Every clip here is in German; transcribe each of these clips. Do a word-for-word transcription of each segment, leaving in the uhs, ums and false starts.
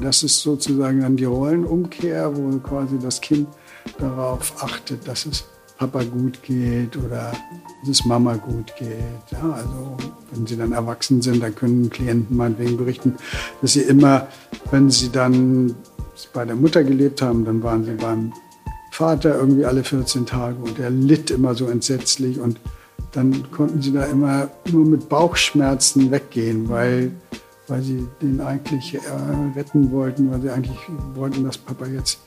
Das ist sozusagen dann die Rollenumkehr, wo quasi das Kind darauf achtet, dass es Papa gut geht oder dass es Mama gut geht. Ja, also wenn sie dann erwachsen sind, dann können Klienten meinetwegen berichten, dass sie immer, wenn sie dann bei der Mutter gelebt haben, dann waren sie beim Vater irgendwie alle vierzehn Tage und er litt immer so entsetzlich und dann konnten sie da immer nur mit Bauchschmerzen weggehen, weil weil sie den eigentlich äh, retten wollten, weil sie eigentlich wollten, dass Papa jetzt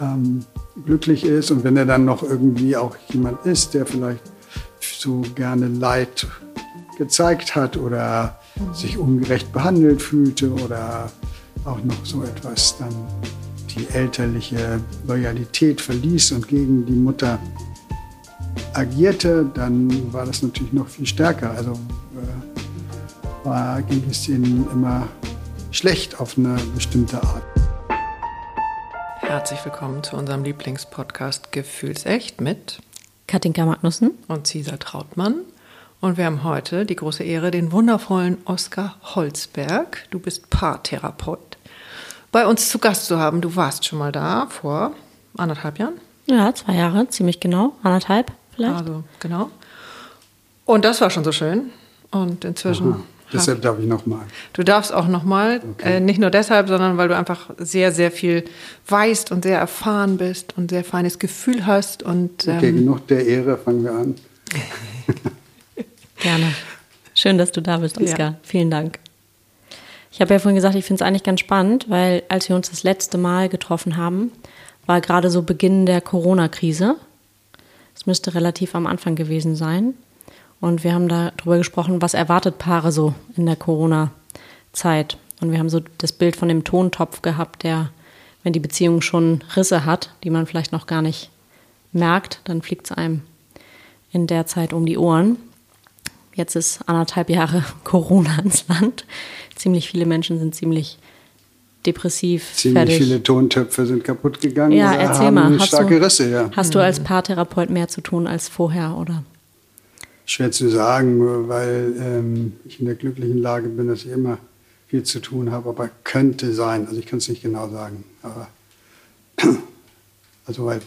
ähm, glücklich ist. Und wenn er dann noch irgendwie auch jemand ist, der vielleicht so gerne Leid gezeigt hat oder sich ungerecht behandelt fühlte oder auch noch so etwas, dann die elterliche Loyalität verließ und gegen die Mutter agierte, dann war das natürlich noch viel stärker. Also äh, war, ging es ihnen immer schlecht auf eine bestimmte Art. Herzlich willkommen zu unserem Lieblingspodcast Gefühls-Echt mit Katinka Magnussen und Zisa Trautmann. Und wir haben heute die große Ehre, den wundervollen Oskar Holzberg, du bist Paartherapeut, bei uns zu Gast zu haben. Du warst schon mal da vor anderthalb Jahren? Ja, zwei Jahre, ziemlich genau. Anderthalb vielleicht. Also, genau. Und das war schon so schön. Und inzwischen... Aha. Deshalb darf ich nochmal. Du darfst auch nochmal, okay. äh, nicht nur deshalb, sondern weil du einfach sehr, sehr viel weißt und sehr erfahren bist und sehr feines Gefühl hast. Und, ähm okay, genug der Ehre, fangen wir an. Gerne. Schön, dass du da bist, Oskar. Ja. Vielen Dank. Ich habe ja vorhin gesagt, ich finde es eigentlich ganz spannend, weil als wir uns das letzte Mal getroffen haben, war gerade so Beginn der Corona-Krise. Es müsste relativ am Anfang gewesen sein. Und wir haben darüber gesprochen, was erwartet Paare so in der Corona-Zeit. Und wir haben so das Bild von dem Tontopf gehabt, der, wenn die Beziehung schon Risse hat, die man vielleicht noch gar nicht merkt, dann fliegt es einem in der Zeit um die Ohren. Jetzt ist anderthalb Jahre Corona ins Land. Ziemlich viele Menschen sind ziemlich depressiv, ziemlich fertig. Ziemlich viele Tontöpfe sind kaputt gegangen. Ja, erzähl haben mal. Hast starke du, Risse, ja. Hast du als Paartherapeut mehr zu tun als vorher, oder? Schwer zu sagen, weil ähm, ich in der glücklichen Lage bin, dass ich immer viel zu tun habe, aber könnte sein, also ich kann es nicht genau sagen, aber also weil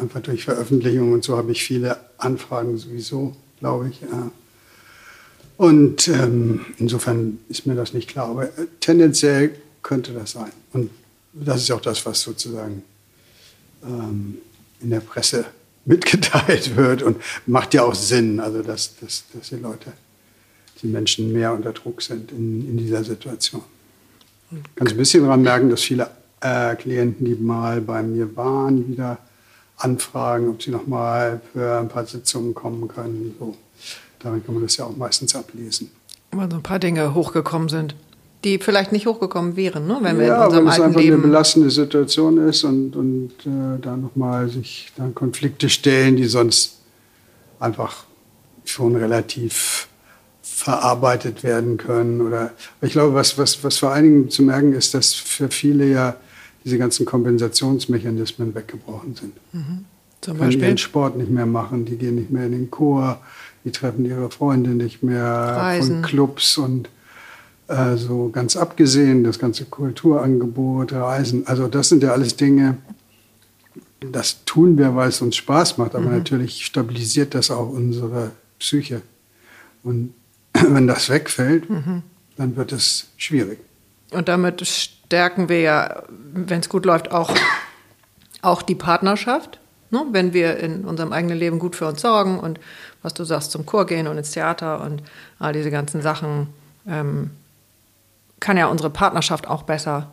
einfach durch Veröffentlichungen und so habe ich viele Anfragen sowieso, glaube ich, ja. Und ähm, insofern ist mir das nicht klar, aber tendenziell könnte das sein und das ist auch das, was sozusagen ähm, in der Presse mitgeteilt wird und macht ja auch Sinn, also dass, dass, dass die Leute, die Menschen mehr unter Druck sind in, in dieser Situation. Ich kann ein bisschen daran merken, dass viele äh, Klienten, die mal bei mir waren, wieder anfragen, ob sie noch mal für ein paar Sitzungen kommen können. So. Daran kann man das ja auch meistens ablesen. Weil so ein paar Dinge hochgekommen sind, die vielleicht nicht hochgekommen wären, ne? Wenn wir ja, in unserem alten Leben... Ja, weil es einfach eine belastende Situation ist und, und äh, da nochmal sich dann Konflikte stellen, die sonst einfach schon relativ verarbeitet werden können. Oder ich glaube, was, was, was vor allen Dingen zu merken ist, dass für viele ja diese ganzen Kompensationsmechanismen weggebrochen sind. Mhm. Zum Beispiel? Die können ihren Sport nicht mehr machen, die gehen nicht mehr in den Chor, die treffen ihre Freunde nicht mehr, Reisen. Von Clubs und... Also ganz abgesehen, das ganze Kulturangebot, Reisen, also das sind ja alles Dinge, das tun wir, weil es uns Spaß macht, aber mhm. natürlich stabilisiert das auch unsere Psyche. Und wenn das wegfällt, mhm. dann wird es schwierig. Und damit stärken wir ja, wenn es gut läuft, auch, auch die Partnerschaft. Ne? Wenn wir in unserem eigenen Leben gut für uns sorgen und, was du sagst, zum Chor gehen und ins Theater und all diese ganzen Sachen, ähm, kann ja unsere Partnerschaft auch besser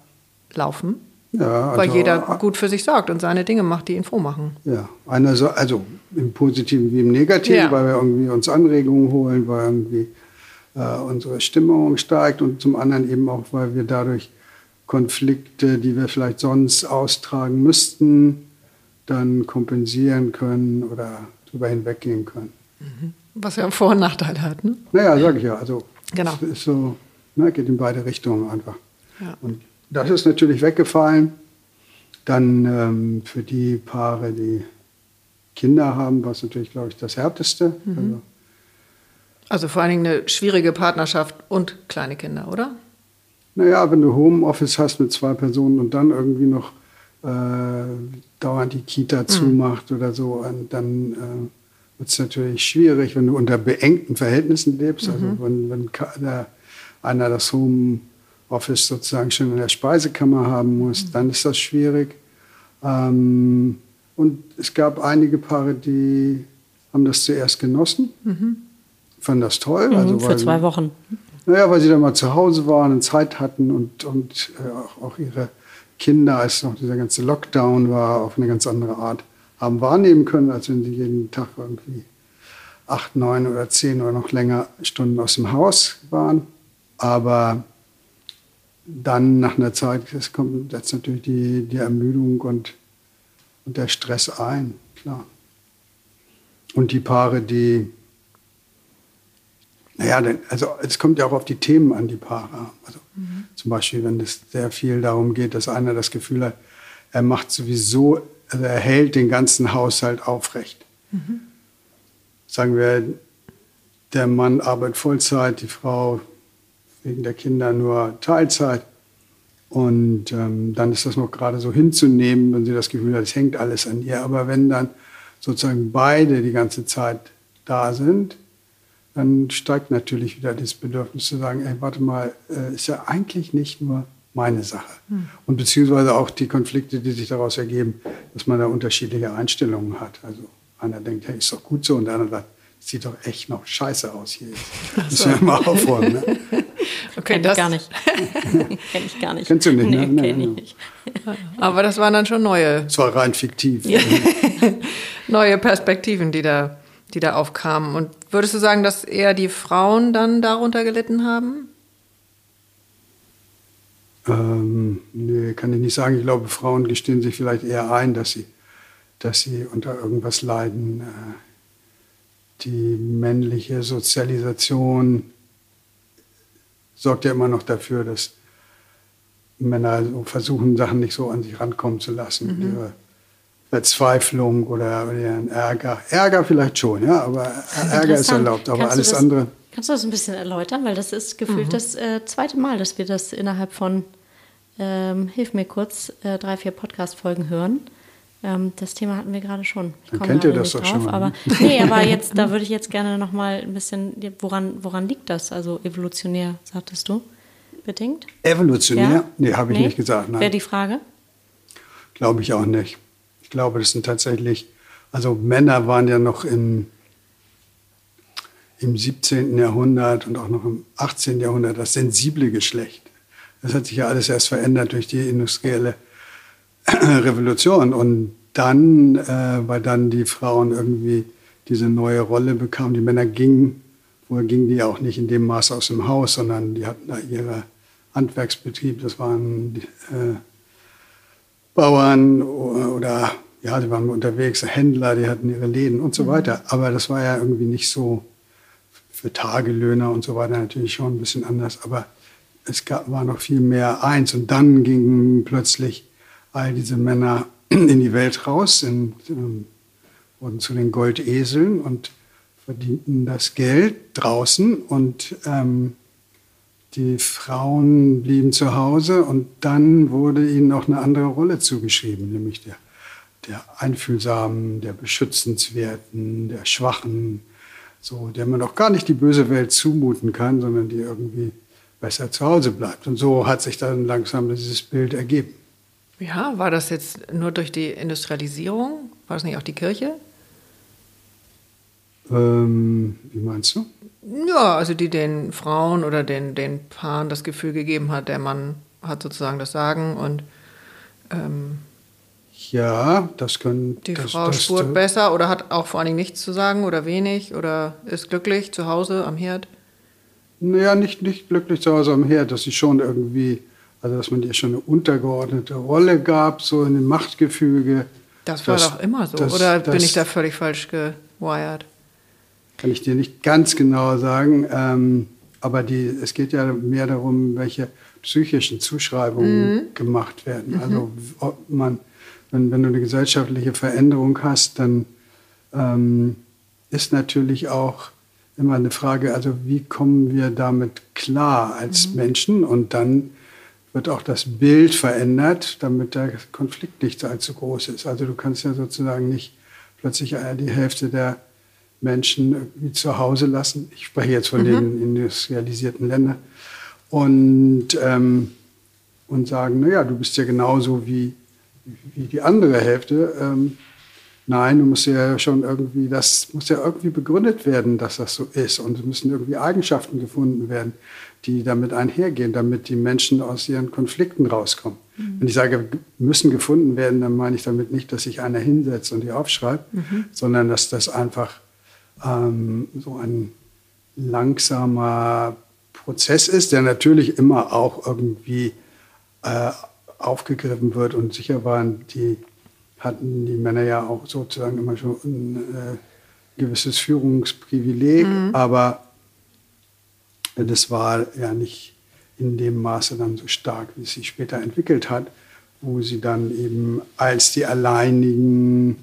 laufen, ja, also, weil jeder gut für sich sorgt und seine Dinge macht, die ihn froh machen. Ja, also, also im Positiven wie im Negativen, ja. Weil wir irgendwie uns Anregungen holen, weil irgendwie äh, unsere Stimmung steigt und zum anderen eben auch, weil wir dadurch Konflikte, die wir vielleicht sonst austragen müssten, dann kompensieren können oder drüber hinweggehen können. Mhm. Was ja einen Vor- und Nachteil hat, ne? Naja, sag ich ja. Also, genau. Das ist so... Ne, geht in beide Richtungen einfach. Ja. Und das ist natürlich weggefallen. Dann ähm, für die Paare, die Kinder haben, war es natürlich, glaube ich, das Härteste. Mhm. Also, also vor allen Dingen eine schwierige Partnerschaft und kleine Kinder, oder? Naja, wenn du Homeoffice hast mit zwei Personen und dann irgendwie noch äh, dauernd die Kita mhm. zumacht oder so, dann äh, wird es natürlich schwierig, wenn du unter beengten Verhältnissen lebst. Mhm. Also wenn, wenn einer das Homeoffice sozusagen schon in der Speisekammer haben muss, mhm. dann ist das schwierig. Ähm, und es gab einige Paare, die haben das zuerst genossen, mhm. fanden das toll. Mhm, also, weil, für zwei Wochen. Naja, weil sie dann mal zu Hause waren und Zeit hatten und, und äh, auch, auch ihre Kinder, als noch dieser ganze Lockdown war, auf eine ganz andere Art haben wahrnehmen können, als wenn sie jeden Tag irgendwie acht, neun oder zehn oder noch länger Stunden aus dem Haus waren. Aber dann nach einer Zeit, es kommt jetzt natürlich die, die Ermüdung und, und der Stress ein, klar. Und die Paare, die... Naja, also es kommt ja auch auf die Themen an, die Paare. Also mhm. zum Beispiel, wenn es sehr viel darum geht, dass einer das Gefühl hat, er macht sowieso, also er hält den ganzen Haushalt aufrecht. Mhm. Sagen wir, der Mann arbeitet Vollzeit, die Frau wegen der Kinder nur Teilzeit. Und ähm, dann ist das noch gerade so hinzunehmen, wenn sie das Gefühl hat, es hängt alles an ihr. Aber wenn dann sozusagen beide die ganze Zeit da sind, dann steigt natürlich wieder das Bedürfnis zu sagen, ey, warte mal, ist ja eigentlich nicht nur meine Sache. Hm. Und beziehungsweise auch die Konflikte, die sich daraus ergeben, dass man da unterschiedliche Einstellungen hat. Also einer denkt, hey, ist doch gut so, und der andere sagt, sieht doch echt noch scheiße aus hier. Das müssen wir mal aufräumen. Ne? Okay, das kenne ich gar nicht. Kennst du nicht, nee, ne? Nee, nee, nicht. Aber das waren dann schon neue... Das war rein fiktiv. Ja. Neue Perspektiven, die da... die da aufkamen. Und würdest du sagen, dass eher die Frauen dann darunter gelitten haben? Ähm, nee, kann ich nicht sagen. Ich glaube, Frauen gestehen sich vielleicht eher ein, dass sie, dass sie unter irgendwas leiden. Die männliche Sozialisation sorgt ja immer noch dafür, dass Männer versuchen, Sachen nicht so an sich rankommen zu lassen. Mhm. Verzweiflung oder Ärger. Ärger vielleicht schon, ja, aber Ärger ist erlaubt, aber kannst alles das, andere... Kannst du das ein bisschen erläutern? Weil das ist gefühlt mhm. das äh, zweite Mal, dass wir das innerhalb von, ähm, hilf mir kurz, äh, drei, vier Podcast-Folgen hören. Ähm, das Thema hatten wir gerade schon. Ich Dann kennt ihr das doch drauf, schon. Aber, nee, aber jetzt, da würde ich jetzt gerne noch mal ein bisschen... Woran, woran liegt das? Also evolutionär, sagtest du, bedingt? Evolutionär? Ja? Nee, habe ich nee? nicht gesagt, nein. Wäre die Frage? Glaube ich auch nicht. Ich glaube, das sind tatsächlich, also Männer waren ja noch im, im siebzehnten Jahrhundert und auch noch im achtzehnten Jahrhundert das sensible Geschlecht. Das hat sich ja alles erst verändert durch die industrielle Revolution. Und dann, äh, weil dann die Frauen irgendwie diese neue Rolle bekamen, die Männer gingen, woher gingen die ja auch nicht in dem Maße aus dem Haus, sondern die hatten da ihre Handwerksbetrieb, das waren... Äh, Bauern oder, ja, die waren unterwegs, Händler, die hatten ihre Läden und so weiter. Aber das war ja irgendwie nicht so für Tagelöhner und so weiter natürlich schon ein bisschen anders. Aber es gab, war noch viel mehr eins. Und dann gingen plötzlich all diese Männer in die Welt raus, in, ähm, wurden zu den Goldeseln und verdienten das Geld draußen. Und ähm, die Frauen blieben zu Hause und dann wurde ihnen auch eine andere Rolle zugeschrieben, nämlich der, der Einfühlsamen, der Beschützenswerten, der Schwachen, so, der man auch gar nicht die böse Welt zumuten kann, sondern die irgendwie besser zu Hause bleibt. Und so hat sich dann langsam dieses Bild ergeben. Ja, war das jetzt nur durch die Industrialisierung? War das nicht auch die Kirche? Ähm, wie meinst du? Ja, also die den Frauen oder den, den Paaren das Gefühl gegeben hat, der Mann hat sozusagen das Sagen und ähm, ja, das können die das, Frau das, spurt das, besser oder hat auch vor allen Dingen nichts zu sagen oder wenig oder ist glücklich zu Hause am Herd. Naja, nicht, nicht glücklich zu Hause am Herd, dass sie schon irgendwie, also dass man ihr schon eine untergeordnete Rolle gab, so in dem Machtgefüge. Das war das, doch immer so, das, oder das, bin ich da völlig falsch gewired? Kann ich dir nicht ganz genau sagen, ähm, aber die, es geht ja mehr darum, welche psychischen Zuschreibungen mhm. gemacht werden. Mhm. Also ob man, wenn, wenn du eine gesellschaftliche Veränderung hast, dann ähm, ist natürlich auch immer eine Frage, also wie kommen wir damit klar als mhm. Menschen? Und dann wird auch das Bild verändert, damit der Konflikt nicht allzu groß ist. Also du kannst ja sozusagen nicht plötzlich die Hälfte der Menschen irgendwie zu Hause lassen. Ich spreche jetzt von mhm. den industrialisierten Ländern. Und, ähm, und sagen, naja, du bist ja genauso wie, wie die andere Hälfte. Ähm, nein, du musst ja schon irgendwie, das muss ja irgendwie begründet werden, dass das so ist. Und es müssen irgendwie Eigenschaften gefunden werden, die damit einhergehen, damit die Menschen aus ihren Konflikten rauskommen. Mhm. Wenn ich sage, müssen gefunden werden, dann meine ich damit nicht, dass sich einer hinsetzt und die aufschreibt, mhm. sondern dass das einfach ähm, so ein langsamer Prozess ist, der natürlich immer auch irgendwie äh, aufgegriffen wird. Und sicher waren die, hatten die Männer ja auch sozusagen immer schon ein äh, gewisses Führungsprivileg, mhm. aber das war ja nicht in dem Maße dann so stark, wie es sich später entwickelt hat, wo sie dann eben als die alleinigen,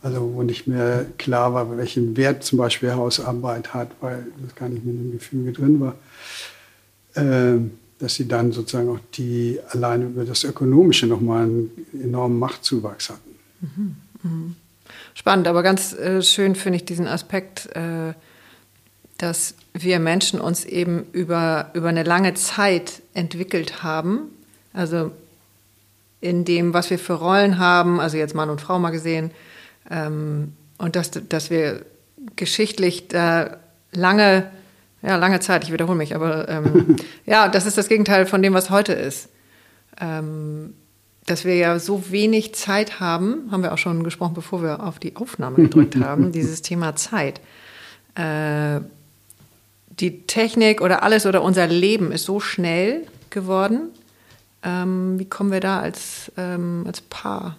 also wo nicht mehr klar war, welchen Wert zum Beispiel Hausarbeit hat, weil das gar nicht mehr in dem Gefüge drin war, äh, dass sie dann sozusagen auch die alleine über das Ökonomische nochmal einen enormen Machtzuwachs hatten. Mhm. Mhm. Spannend, aber ganz äh, schön finde ich diesen Aspekt, äh, dass wir Menschen uns eben über, über eine lange Zeit entwickelt haben, also in dem, was wir für Rollen haben, also jetzt Mann und Frau mal gesehen, ähm, und dass, dass wir geschichtlich da lange, ja lange Zeit, ich wiederhole mich, aber ähm, ja, das ist das Gegenteil von dem, was heute ist. Ähm, dass wir ja so wenig Zeit haben, haben wir auch schon gesprochen, bevor wir auf die Aufnahme gedrückt haben, dieses Thema Zeit. Äh, Die Technik oder alles oder unser Leben ist so schnell geworden. Ähm, wie kommen wir da als, ähm, als Paar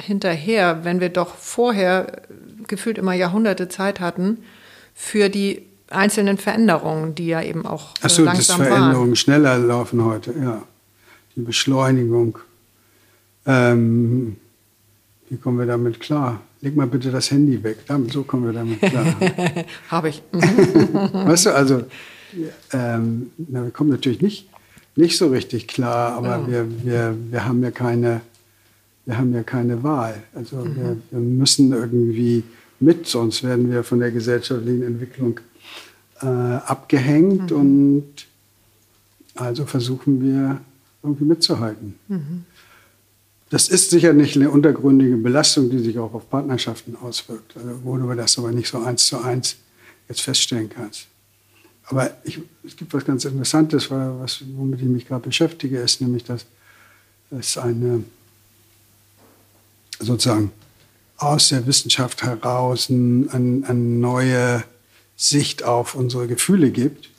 hinterher, wenn wir doch vorher gefühlt immer Jahrhunderte Zeit hatten für die einzelnen Veränderungen, die ja eben auch äh, so, langsam waren? Ach so, dass Veränderungen schneller laufen heute, ja. Die Beschleunigung. Ähm, wie kommen wir damit klar? Leg mal bitte das Handy weg, damit, so kommen wir damit klar. Habe ich. Weißt du, also ähm, na, wir kommen natürlich nicht, nicht so richtig klar, aber ja. wir, wir, wir, haben ja keine, wir haben ja keine Wahl. Also mhm. wir, wir müssen irgendwie mit, sonst werden wir von der gesellschaftlichen Entwicklung äh, abgehängt mhm. und also versuchen wir irgendwie mitzuhalten. Mhm. Das ist sicher nicht eine untergründige Belastung, die sich auch auf Partnerschaften auswirkt, also wo du das aber nicht so eins zu eins jetzt feststellen kannst. Aber ich, es gibt was ganz Interessantes, was, womit ich mich gerade beschäftige, ist nämlich, dass es eine sozusagen aus der Wissenschaft heraus eine, eine neue Sicht auf unsere Gefühle gibt.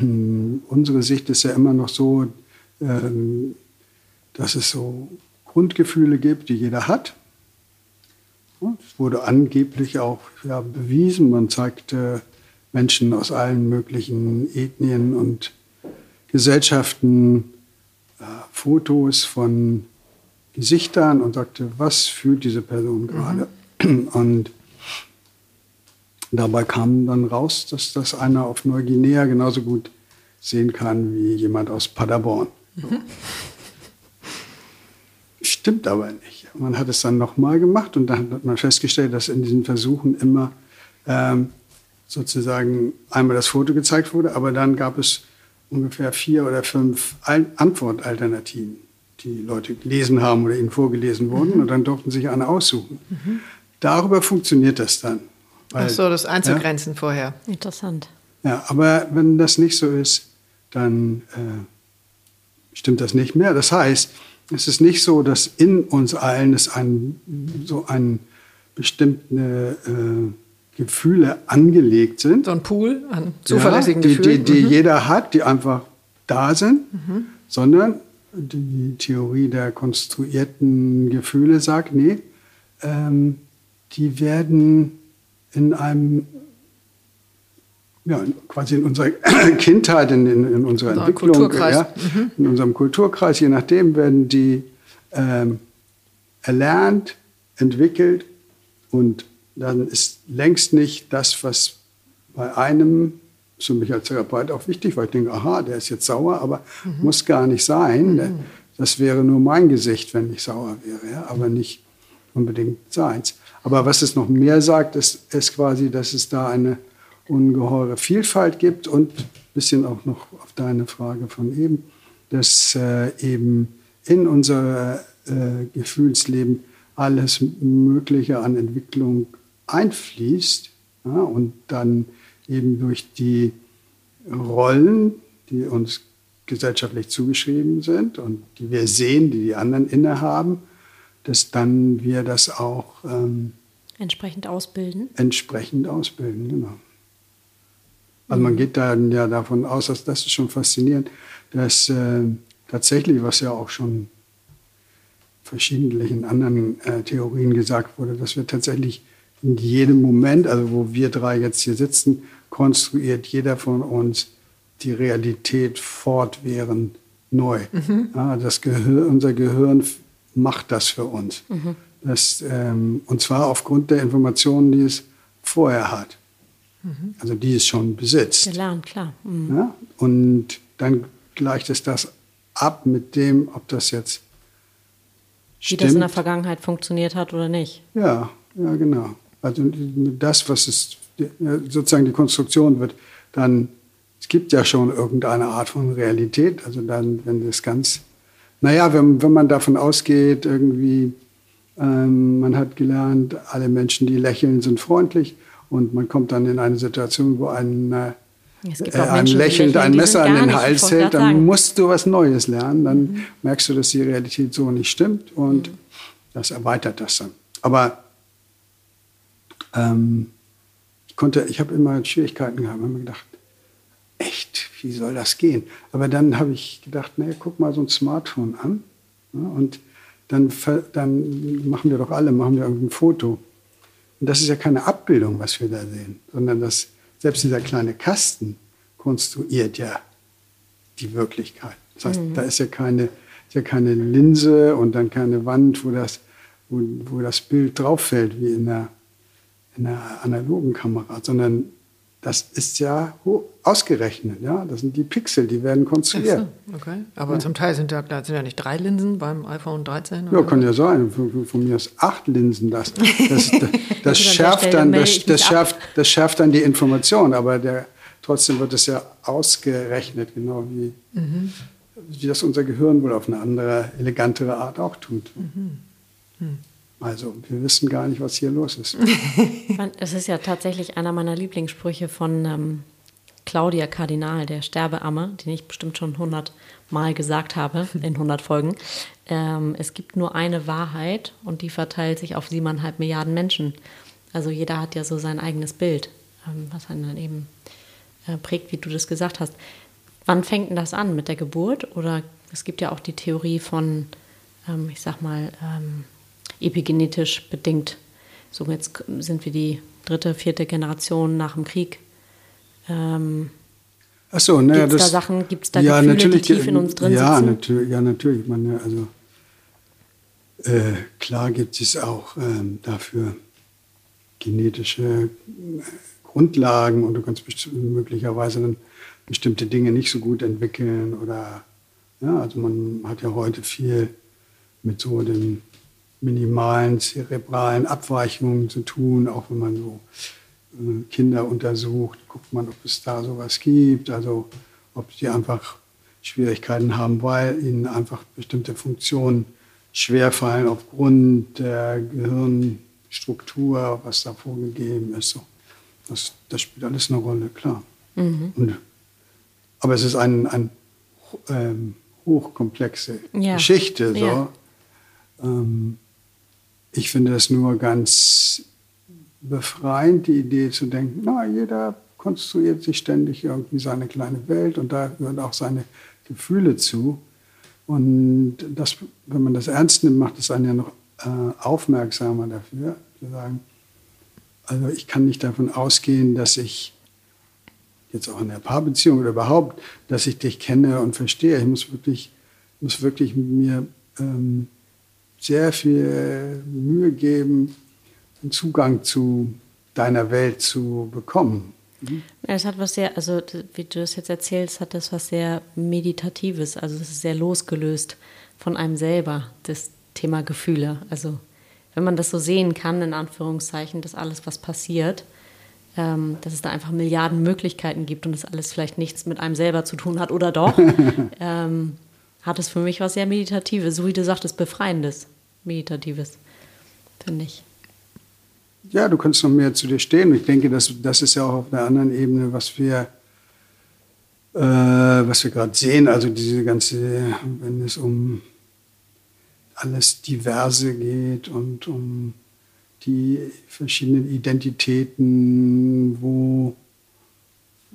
Mhm. Unsere Sicht ist ja immer noch so, ähm, dass es so Grundgefühle gibt, die jeder hat. Es wurde angeblich auch ja, bewiesen. Man zeigte Menschen aus allen möglichen Ethnien und Gesellschaften äh, Fotos von Gesichtern und sagte, was fühlt diese Person gerade? Mhm. Und dabei kam dann raus, dass das einer auf Neuguinea genauso gut sehen kann wie jemand aus Paderborn. So. Mhm. Stimmt aber nicht. Man hat es dann nochmal gemacht und dann hat man festgestellt, dass in diesen Versuchen immer ähm, sozusagen einmal das Foto gezeigt wurde, aber dann gab es ungefähr vier oder fünf Antwortalternativen, die Leute gelesen haben oder ihnen vorgelesen wurden mhm. und dann durften sich eine aussuchen. Mhm. Darüber funktioniert das dann. Weil, ach so, das einzugrenzen ja, vorher. Interessant. Ja, aber wenn das nicht so ist, dann äh, stimmt das nicht mehr. Das heißt, es ist nicht so, dass in uns allen es ein, so ein bestimmte äh, Gefühle angelegt sind. So ein Pool an zuverlässigen ja, die, Gefühlen. Die, die mhm. jeder hat, die einfach da sind, mhm. sondern die Theorie der konstruierten Gefühle sagt, nee, ähm, die werden in einem, ja, quasi in unserer Kindheit, in, in, in unserer unser Entwicklung, ja, mhm. in unserem Kulturkreis, je nachdem, werden die ähm, erlernt, entwickelt und dann ist längst nicht das, was bei einem ist für mich als Therapeut auch wichtig, weil ich denke, aha, der ist jetzt sauer, aber mhm. muss gar nicht sein. Mhm. Das wäre nur mein Gesicht, wenn ich sauer wäre, ja? Aber nicht unbedingt seins. Aber was es noch mehr sagt, ist, ist quasi, dass es da eine ungeheure Vielfalt gibt und ein bisschen auch noch auf deine Frage von eben, dass äh, eben in unser äh, Gefühlsleben alles Mögliche an Entwicklung einfließt, ja, und dann eben durch die Rollen, die uns gesellschaftlich zugeschrieben sind und die wir sehen, die die anderen innehaben, dass dann wir das auch ähm, entsprechend ausbilden. Entsprechend ausbilden, genau. Also man geht dann ja davon aus, dass das ist schon faszinierend, dass äh, tatsächlich, was ja auch schon verschiedentlich in anderen äh, Theorien gesagt wurde, dass wir tatsächlich in jedem Moment, also wo wir drei jetzt hier sitzen, konstruiert jeder von uns die Realität fortwährend neu. Mhm. Ja, das Gehir- unser Gehirn macht das für uns. Mhm. Das, ähm, und zwar aufgrund der Informationen, die es vorher hat. Mhm. Also die es schon besitzt. Gelernt, klar. Mhm. Ja, und dann gleicht es das ab mit dem, ob das jetzt stimmt. Wie das in der Vergangenheit funktioniert hat oder nicht. Ja, ja, genau. Also das, was es, sozusagen die Konstruktion wird, dann, es gibt ja schon irgendeine Art von Realität, also dann, wenn das ganz, naja, wenn, wenn man davon ausgeht, irgendwie, ähm, man hat gelernt, alle Menschen, die lächeln, sind freundlich und man kommt dann in eine Situation, wo ein, äh, äh, ein lächelnd ein Messer an den Hals hält, dann musst du was Neues lernen, dann mhm. merkst du, dass die Realität so nicht stimmt und mhm. das erweitert das dann. Aber ähm, ich konnte, ich habe immer Schwierigkeiten gehabt, habe mir gedacht, echt, wie soll das gehen? Aber dann habe ich gedacht, naja, guck mal so ein Smartphone an, ja, und dann, dann machen wir doch alle, machen wir irgendein Foto. Und das ist ja keine Abbildung, was wir da sehen, sondern das, selbst dieser kleine Kasten konstruiert ja die Wirklichkeit. Das heißt, mhm. da ist ja, keine, ist ja keine Linse und dann keine Wand, wo das, wo, wo das Bild drauf fällt, wie in einer, in einer analogen Kamera, sondern das ist ja ausgerechnet, ja. Das sind die Pixel, die werden konstruiert. So, okay. Aber ja. zum Teil sind ja, sind ja nicht drei Linsen beim iPhone dreizehn. Oder? Ja, kann ja sein. Von, von mir ist acht Linsen das. Das, das, das schärft dann, das, das, schärft, das schärft dann die Information. Aber der, trotzdem wird es ja ausgerechnet, genau wie, mhm. wie das unser Gehirn wohl auf eine andere, elegantere Art auch tut. Mhm. Hm. Also, wir wissen gar nicht, was hier los ist. Es ist ja tatsächlich einer meiner Lieblingssprüche von ähm, Claudia Kardinal, der Sterbeamme, den ich bestimmt schon hundert Mal gesagt habe, in hundert Folgen. Ähm, es gibt nur eine Wahrheit und die verteilt sich auf siebeneinhalb Milliarden Menschen. Also jeder hat ja so sein eigenes Bild, ähm, was einen dann eben äh, prägt, wie du das gesagt hast. Wann fängt denn das an? Mit der Geburt? Oder es gibt ja auch die Theorie von, ähm, ich sag mal, ähm, epigenetisch bedingt. So, jetzt sind wir die dritte, vierte Generation nach dem Krieg. Ähm, Ach so, na ja, gibt's das, da Sachen, gibt es da ja, Gefühle, die tief in uns drin ja, sitzen? Natür- ja, natürlich. Man, also, äh, klar gibt es auch ähm, dafür genetische Grundlagen und du kannst best- möglicherweise dann bestimmte Dinge nicht so gut entwickeln. Oder, ja, also man hat ja heute viel mit so dem minimalen zerebralen Abweichungen zu tun, auch wenn man so äh, Kinder untersucht, guckt man, ob es da sowas gibt, also ob die einfach Schwierigkeiten haben, weil ihnen einfach bestimmte Funktionen schwerfallen aufgrund der Gehirnstruktur, was da vorgegeben ist. So. Das, das spielt alles eine Rolle, klar. Mhm. Und, aber es ist eine ein, ähm, hochkomplexe ja. Geschichte. So. Ja. Ähm, Ich finde das nur ganz befreiend, die Idee zu denken, na, jeder konstruiert sich ständig irgendwie seine kleine Welt und da gehören auch seine Gefühle zu. Und das, wenn man das ernst nimmt, macht es einen ja noch äh, aufmerksamer dafür, zu sagen, also ich kann nicht davon ausgehen, dass ich jetzt auch in der Paarbeziehung oder überhaupt, dass ich dich kenne und verstehe. Ich muss wirklich, muss wirklich mit mir ähm, sehr viel Mühe geben, einen Zugang zu deiner Welt zu bekommen. Mhm. Ja, es hat was sehr, also wie du das jetzt erzählst, hat das was sehr Meditatives, also es ist sehr losgelöst von einem selber, das Thema Gefühle. Also wenn man das so sehen kann, in Anführungszeichen, dass alles, was passiert, ähm, dass es da einfach Milliarden Möglichkeiten gibt und das alles vielleicht nichts mit einem selber zu tun hat oder doch, ähm, hat es für mich was sehr Meditatives, so wie du sagtest, Befreiendes, Meditatives, finde ich. Ja, du kannst noch mehr zu dir stehen. Ich denke, das, das ist ja auch auf der anderen Ebene, was wir, äh, was wir gerade sehen. Also diese ganze, wenn es um alles Diverse geht und um die verschiedenen Identitäten, wo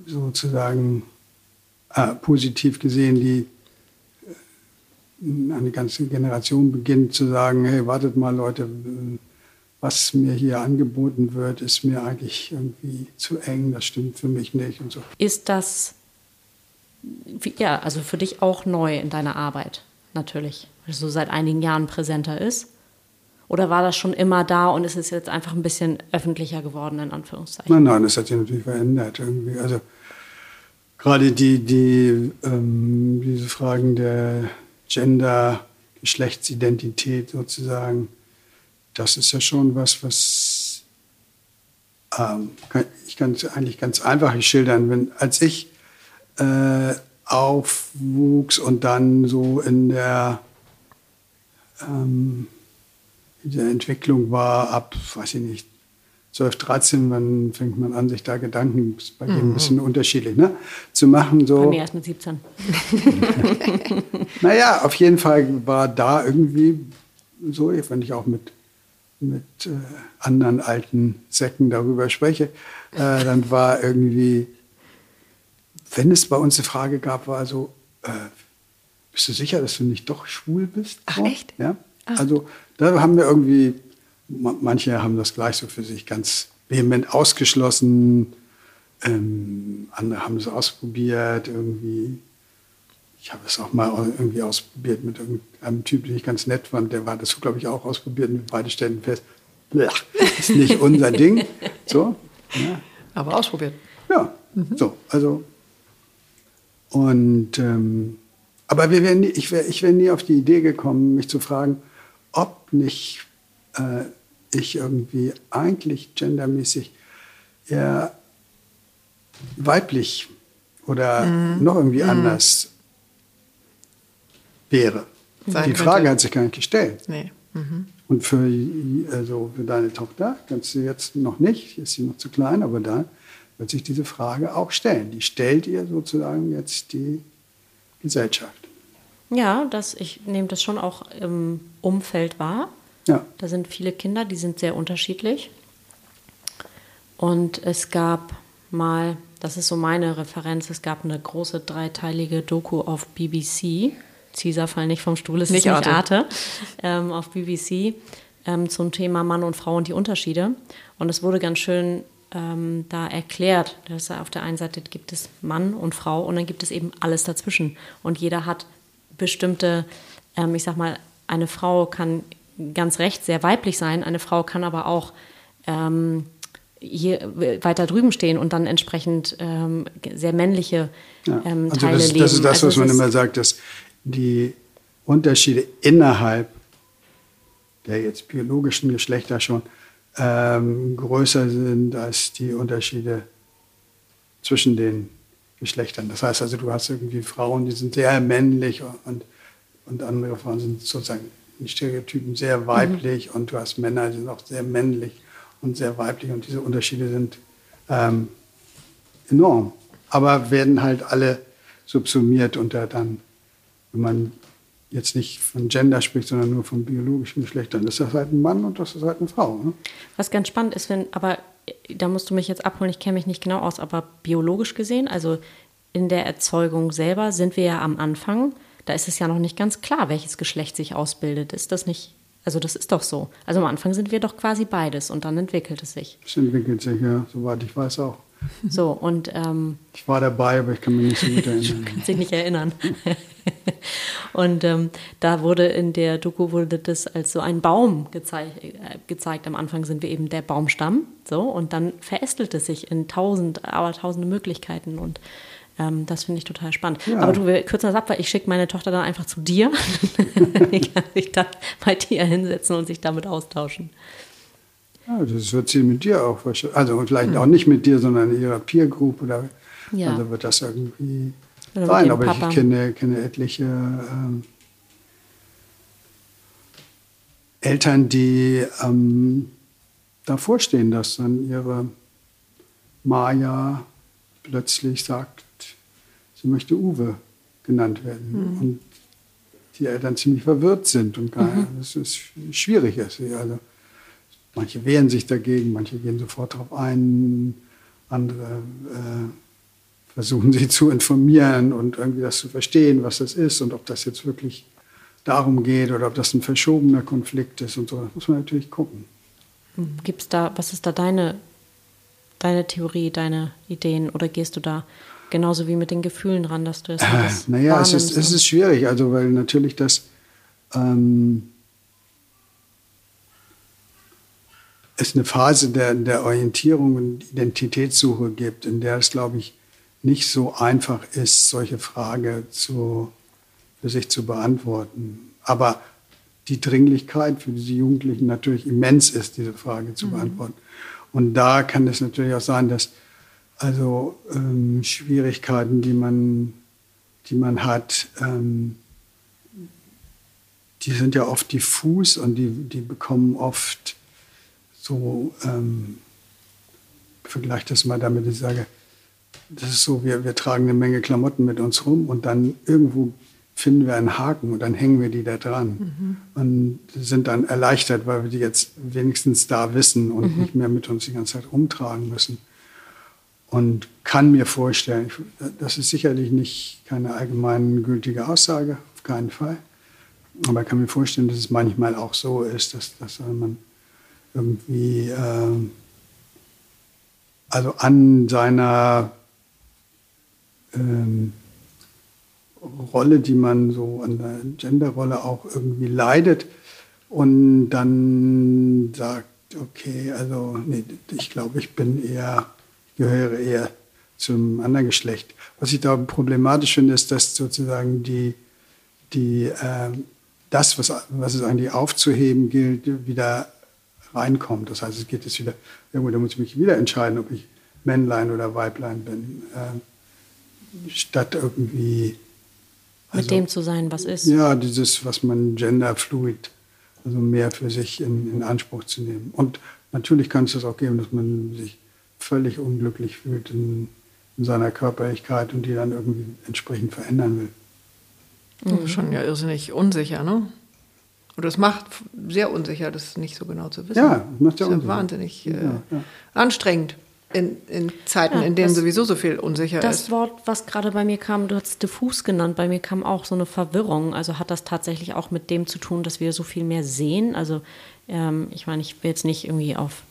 sozusagen äh, positiv gesehen die äh, eine ganze Generation beginnt zu sagen, hey, wartet mal, Leute, was mir hier angeboten wird, ist mir eigentlich irgendwie zu eng, das stimmt für mich nicht und so. Ist das, ja, also für dich auch neu in deiner Arbeit, natürlich, weil es so seit einigen Jahren präsenter ist? Oder war das schon immer da und ist es jetzt einfach ein bisschen öffentlicher geworden, in Anführungszeichen? Nein, nein, das hat sich natürlich verändert irgendwie. Also gerade die, die, ähm, diese Fragen der Gender, Geschlechtsidentität sozusagen, das ist ja schon was, was ähm, kann, ich kann es eigentlich ganz einfach schildern. Wenn, als ich äh, aufwuchs und dann so in der, ähm, in der Entwicklung war, ab, weiß ich nicht, zwölf, dreizehn, wann fängt man an, sich da Gedanken, bei jedem mhm. ein bisschen unterschiedlich, ne, zu machen. So. Bei mir erst mit siebzehn. Naja, auf jeden Fall war da irgendwie so, wenn ich auch mit mit äh, anderen alten Säcken darüber spreche, äh, dann war irgendwie, wenn es bei uns eine Frage gab, war so, äh, bist du sicher, dass du nicht doch schwul bist? Ach, echt? Ja? Ach. Also da haben wir irgendwie, manche haben das gleich so für sich ganz vehement ausgeschlossen, ähm, andere haben es ausprobiert irgendwie. Ich habe es auch mal irgendwie ausprobiert mit irgendeinem Typ, den ich ganz nett fand. Der war das, glaube ich, auch ausprobiert. Und beide stellten fest, blach, ist nicht unser Ding. So, ja. Aber ausprobiert. Ja, mhm. so, also. Und, ähm, aber wir wären nie, ich wäre ich wär nie auf die Idee gekommen, mich zu fragen, ob nicht äh, ich irgendwie eigentlich gendermäßig eher weiblich oder mhm. noch irgendwie mhm. anders wäre. Die Frage hat sich gar nicht gestellt. Nee. Mhm. Und für, also für deine Tochter kannst du jetzt noch nicht, ist sie noch zu klein, aber da wird sich diese Frage auch stellen. Die stellt ihr sozusagen jetzt die Gesellschaft. Ja, das, ich nehme das schon auch im Umfeld wahr. Ja. Da sind viele Kinder, die sind sehr unterschiedlich. Und es gab mal, das ist so meine Referenz, es gab eine große dreiteilige Doku auf B B C, Zisa, fall nicht vom Stuhl, es ist nicht Arte, Arte ähm, auf B B C, ähm, zum Thema Mann und Frau und die Unterschiede. Und es wurde ganz schön ähm, da erklärt, dass auf der einen Seite gibt es Mann und Frau und dann gibt es eben alles dazwischen. Und jeder hat bestimmte, ähm, ich sag mal, eine Frau kann ganz recht sehr weiblich sein, eine Frau kann aber auch ähm, hier weiter drüben stehen und dann entsprechend ähm, sehr männliche ähm, ja, also Teile das, leben. Das ist das, also was man immer sagt, dass die Unterschiede innerhalb der jetzt biologischen Geschlechter schon ähm, größer sind als die Unterschiede zwischen den Geschlechtern. Das heißt also, du hast irgendwie Frauen, die sind sehr männlich und, und andere Frauen sind sozusagen in Stereotypen sehr weiblich mhm. und du hast Männer, die sind auch sehr männlich und sehr weiblich und diese Unterschiede sind ähm, enorm. Aber werden halt alle subsumiert unter dann, wenn man jetzt nicht von Gender spricht, sondern nur von biologischen Geschlechtern. Das ist halt ein Mann und das ist halt eine Frau. Ne? Was ganz spannend ist, wenn, aber da musst du mich jetzt abholen, ich kenne mich nicht genau aus, aber biologisch gesehen, also in der Erzeugung selber sind wir ja am Anfang, da ist es ja noch nicht ganz klar, welches Geschlecht sich ausbildet. Ist das nicht, also das ist doch so. Also am Anfang sind wir doch quasi beides und dann entwickelt es sich. Es entwickelt sich, ja, soweit ich weiß auch. So, und, ähm, ich war dabei, aber ich kann mich nicht so gut erinnern. Ich kann mich nicht erinnern. Und ähm, da wurde in der Doku wurde das als so ein Baum gezeigt, äh, gezeigt. Am Anfang sind wir eben der Baumstamm, so, und dann verästelt es sich in tausend, aber tausende Möglichkeiten, und ähm, das finde ich total spannend. Ja. Aber du, wir kürzen das ab, weil ich schicke meine Tochter dann einfach zu dir. Die kann sich dann bei dir hinsetzen und sich damit austauschen. Ja, das wird sie mit dir auch wahrscheinlich, also vielleicht hm. auch nicht mit dir, sondern in ihrer Peer Group oder ja. Also wird das irgendwie sein, aber Papa. ich kenne, kenne etliche ähm, Eltern, die ähm, davor stehen, dass dann ihre Maja plötzlich sagt, sie möchte Uwe genannt werden. Mhm. Und die Eltern ziemlich verwirrt sind und gar, mhm. dass es schwierig ist. Also, manche wehren sich dagegen, manche gehen sofort drauf ein, andere äh, versuchen sie zu informieren und irgendwie das zu verstehen, was das ist und ob das jetzt wirklich darum geht oder ob das ein verschobener Konflikt ist und so. Das muss man natürlich gucken. Gibt's da, was ist da deine, deine Theorie, deine Ideen, oder gehst du da genauso wie mit den Gefühlen ran, dass du das äh, das naja, es ist, es ist schwierig, also weil natürlich das ähm, es eine Phase der, der Orientierung und Identitätssuche gibt, in der es, glaube ich, nicht so einfach ist, solche Frage zu, für sich zu beantworten. Aber die Dringlichkeit für diese Jugendlichen natürlich immens ist, diese Frage zu mhm. beantworten. Und da kann es natürlich auch sein, dass also ähm, Schwierigkeiten, die man, die man hat, ähm, die sind ja oft diffus und die, die bekommen oft so, ähm, ich vergleiche das mal damit, ich sage, das ist so, wir, wir tragen eine Menge Klamotten mit uns rum und dann irgendwo finden wir einen Haken und dann hängen wir die da dran. Mhm. Und sind dann erleichtert, weil wir die jetzt wenigstens da wissen und mhm. nicht mehr mit uns die ganze Zeit rumtragen müssen. Und kann mir vorstellen, das ist sicherlich nicht keine allgemeingültige Aussage, auf keinen Fall. Aber ich kann mir vorstellen, dass es manchmal auch so ist, dass, dass man irgendwie äh, also an seiner ähm, Rolle, die man so, an der Genderrolle auch irgendwie leidet und dann sagt, okay, also nee, ich glaube, ich bin eher, gehöre eher zum anderen Geschlecht. Was ich da problematisch finde, ist, dass sozusagen die, die, äh, das, was, was es eigentlich aufzuheben gilt, wieder reinkommt. Das heißt, es geht jetzt wieder, irgendwo, da muss ich mich wieder entscheiden, ob ich Männlein oder Weiblein bin, äh, statt irgendwie also, mit dem zu sein, was ist. Ja, dieses, was man genderfluid, also mehr für sich in, in Anspruch zu nehmen. Und natürlich kann es das auch geben, dass man sich völlig unglücklich fühlt in, in seiner Körperlichkeit und die dann irgendwie entsprechend verändern will. Das ist schon ja irrsinnig unsicher, ne? Oder es macht sehr unsicher, das nicht so genau zu wissen. Ja, das macht ja unsicher. Das ist ja wahnsinnig ja, ja. Äh, anstrengend in, in Zeiten, ja, in denen das, sowieso so viel unsicher das ist. Das Wort, was gerade bei mir kam, du hast diffus genannt, bei mir kam auch so eine Verwirrung. Also hat das tatsächlich auch mit dem zu tun, dass wir so viel mehr sehen? Also ähm, ich meine, ich will jetzt nicht irgendwie auf,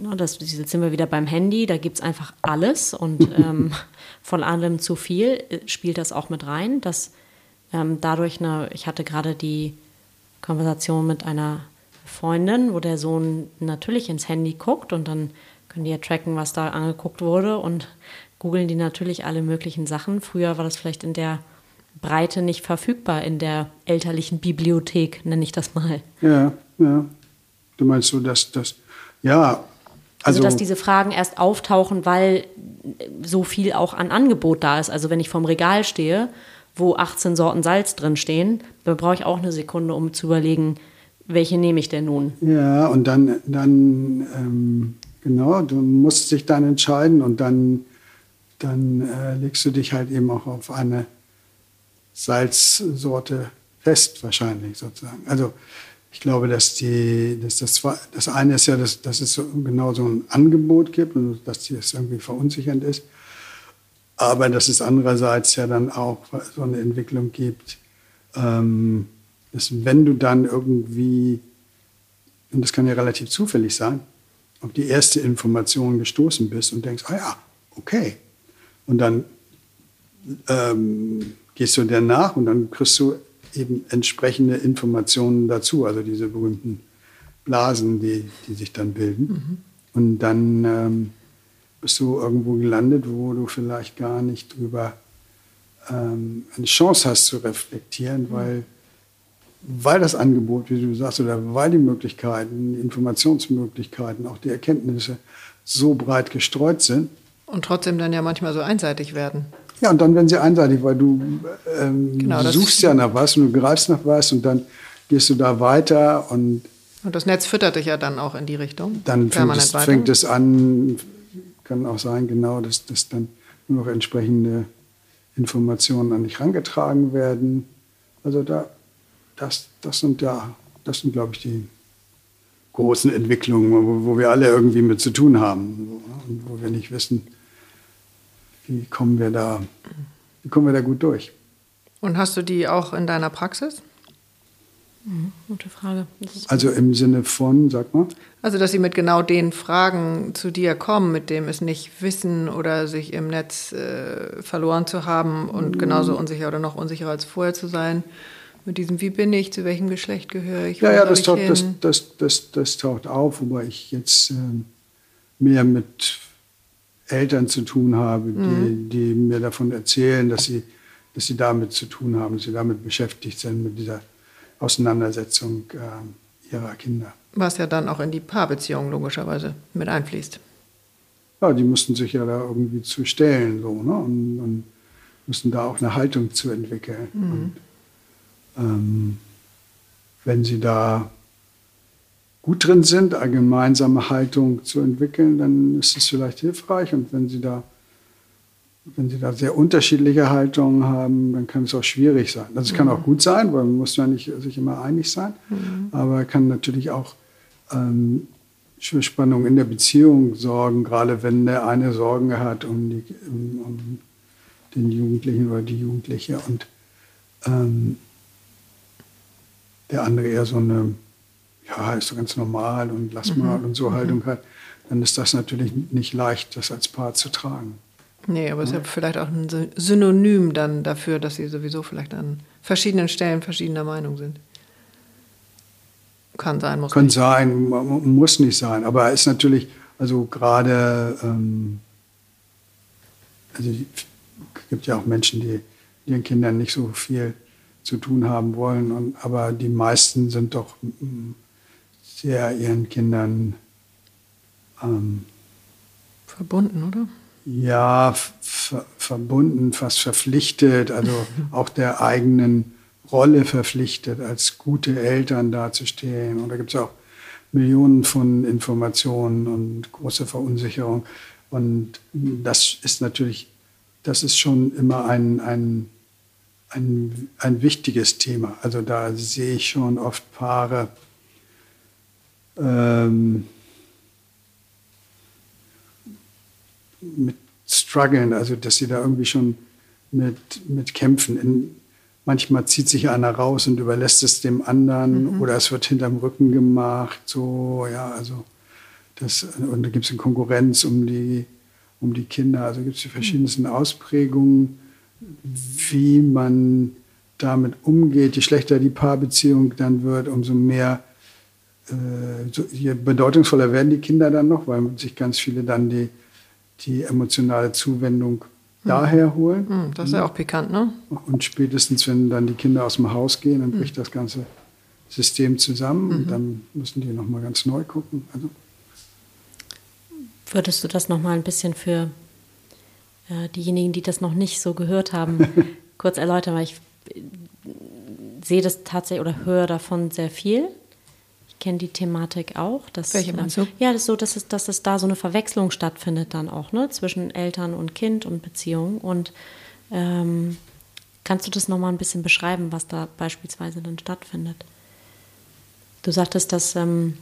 na, das, jetzt sind wir wieder beim Handy, da gibt es einfach alles und ähm, von allem zu viel spielt das auch mit rein, dass ähm, dadurch, eine, ich hatte gerade die Konversation mit einer Freundin, wo der Sohn natürlich ins Handy guckt und dann können die ja tracken, was da angeguckt wurde und googeln die natürlich alle möglichen Sachen. Früher war das vielleicht in der Breite nicht verfügbar, in der elterlichen Bibliothek, nenne ich das mal. Ja, ja. Du meinst so, dass das, ja. Also, also dass diese Fragen erst auftauchen, weil so viel auch an Angebot da ist. Also wenn ich vorm Regal stehe, wo achtzehn Sorten Salz drin stehen, da brauche ich auch eine Sekunde, um zu überlegen, welche nehme ich denn nun? Ja, und dann, dann ähm, genau, du musst dich dann entscheiden und dann, dann äh, legst du dich halt eben auch auf eine Salzsorte fest, wahrscheinlich sozusagen. Also ich glaube, dass, die, dass das, das eine ist ja, dass, dass es so, genau so ein Angebot gibt und dass das irgendwie verunsichernd ist. Aber dass es andererseits ja dann auch so eine Entwicklung gibt, ähm, dass wenn du dann irgendwie, und das kann ja relativ zufällig sein, auf die erste Information gestoßen bist und denkst, ah ja, okay. Und dann ähm, gehst du der nach und dann kriegst du eben entsprechende Informationen dazu, also diese berühmten Blasen, die, die sich dann bilden. Mhm. Und dann ähm, bist du irgendwo gelandet, wo du vielleicht gar nicht drüber ähm, eine Chance hast zu reflektieren, mhm. weil, weil das Angebot, wie du sagst, oder weil die Möglichkeiten, die Informationsmöglichkeiten, auch die Erkenntnisse so breit gestreut sind. Und trotzdem dann ja manchmal so einseitig werden. Ja, und dann werden sie einseitig, weil du ähm, genau, suchst ja nach was und du greifst nach was und dann gehst du da weiter. Und, und das Netz füttert dich ja dann auch in die Richtung. Dann fängt es, fängt es an, kann auch sein, genau, dass, dass dann nur noch entsprechende Informationen an dich herangetragen werden. Also da, das, das sind ja, das sind, glaube ich, die großen Entwicklungen, wo, wo wir alle irgendwie mit zu tun haben und wo wir nicht wissen, wie kommen wir da, wie kommen wir da gut durch. Und hast du die auch in deiner Praxis? Mhm, gute Frage. Also im Sinne von, sag mal? Also, dass sie mit genau den Fragen zu dir kommen, mit dem es nicht wissen oder sich im Netz äh, verloren zu haben und genauso unsicher oder noch unsicherer als vorher zu sein. Mit diesem, wie bin ich, zu welchem Geschlecht gehöre ich? Ja, ja, das taucht, das, das, das, das taucht auf, wobei ich jetzt äh, mehr mit Eltern zu tun habe, mhm. die, die mir davon erzählen, dass sie, dass sie damit zu tun haben, dass sie damit beschäftigt sind, mit dieser Auseinandersetzung äh, ihrer Kinder. Was ja dann auch in die Paarbeziehung logischerweise mit einfließt. Ja, die mussten sich ja da irgendwie zu stellen, so, ne? und, und mussten da auch eine Haltung zu entwickeln. Mhm. Und Ähm, wenn sie da gut drin sind, eine gemeinsame Haltung zu entwickeln, dann ist es vielleicht hilfreich. Und wenn sie da, wenn sie da sehr unterschiedliche Haltungen haben, dann kann es auch schwierig sein. Das kann auch gut sein, weil man muss ja nicht sich immer einig sein. Mhm. Aber kann natürlich auch ähm, für Spannung in der Beziehung sorgen, gerade wenn der eine Sorgen hat um, die, um, um den Jugendlichen oder die Jugendliche und ähm, der andere eher so eine, ja, ist so ganz normal und lass mal mhm. und so Haltung hat, dann ist das natürlich nicht leicht, das als Paar zu tragen. Nee, aber es ja. ist ja vielleicht auch ein Synonym dann dafür, dass sie sowieso vielleicht an verschiedenen Stellen verschiedener Meinung sind. Kann sein, muss Kann nicht sein, muss nicht sein. Aber es ist natürlich, also gerade, ähm, also es gibt ja auch Menschen, die ihren Kindern nicht so viel zu tun haben wollen, und, aber die meisten sind doch sehr ihren Kindern ähm, verbunden, oder? Ja, ver- verbunden, fast verpflichtet, also auch der eigenen Rolle verpflichtet, als gute Eltern dazustehen. Und da gibt es auch Millionen von Informationen und große Verunsicherung. Und das ist natürlich, das ist schon immer ein, ein Ein, ein wichtiges Thema. Also da sehe ich schon oft Paare, ähm, mit struggeln, also dass sie da irgendwie schon mit, mit kämpfen. In, manchmal zieht sich einer raus und überlässt es dem anderen mhm. oder es wird hinterm Rücken gemacht. So, ja, also das, und da gibt es eine Konkurrenz um die, um die Kinder. Also gibt es die verschiedensten Ausprägungen, wie man damit umgeht. Je schlechter die Paarbeziehung dann wird, umso mehr, äh, so, je bedeutungsvoller werden die Kinder dann noch, weil sich ganz viele dann die, die emotionale Zuwendung hm. daher holen. Hm, das ist ja auch pikant, ne? Und spätestens, wenn dann die Kinder aus dem Haus gehen, dann bricht hm. das ganze System zusammen mhm. und dann müssen die nochmal ganz neu gucken. Also. Würdest du das nochmal ein bisschen für diejenigen, die das noch nicht so gehört haben, kurz erläutern, weil ich sehe das tatsächlich oder höre davon sehr viel. Ich kenne die Thematik auch. Dass, Welche meinst du? Ja, das ist so, dass es, dass es da so eine Verwechslung stattfindet dann auch, ne, zwischen Eltern und Kind und Beziehung. Und ähm, kannst du das nochmal ein bisschen beschreiben, was da beispielsweise dann stattfindet? Du sagtest, dass ähm,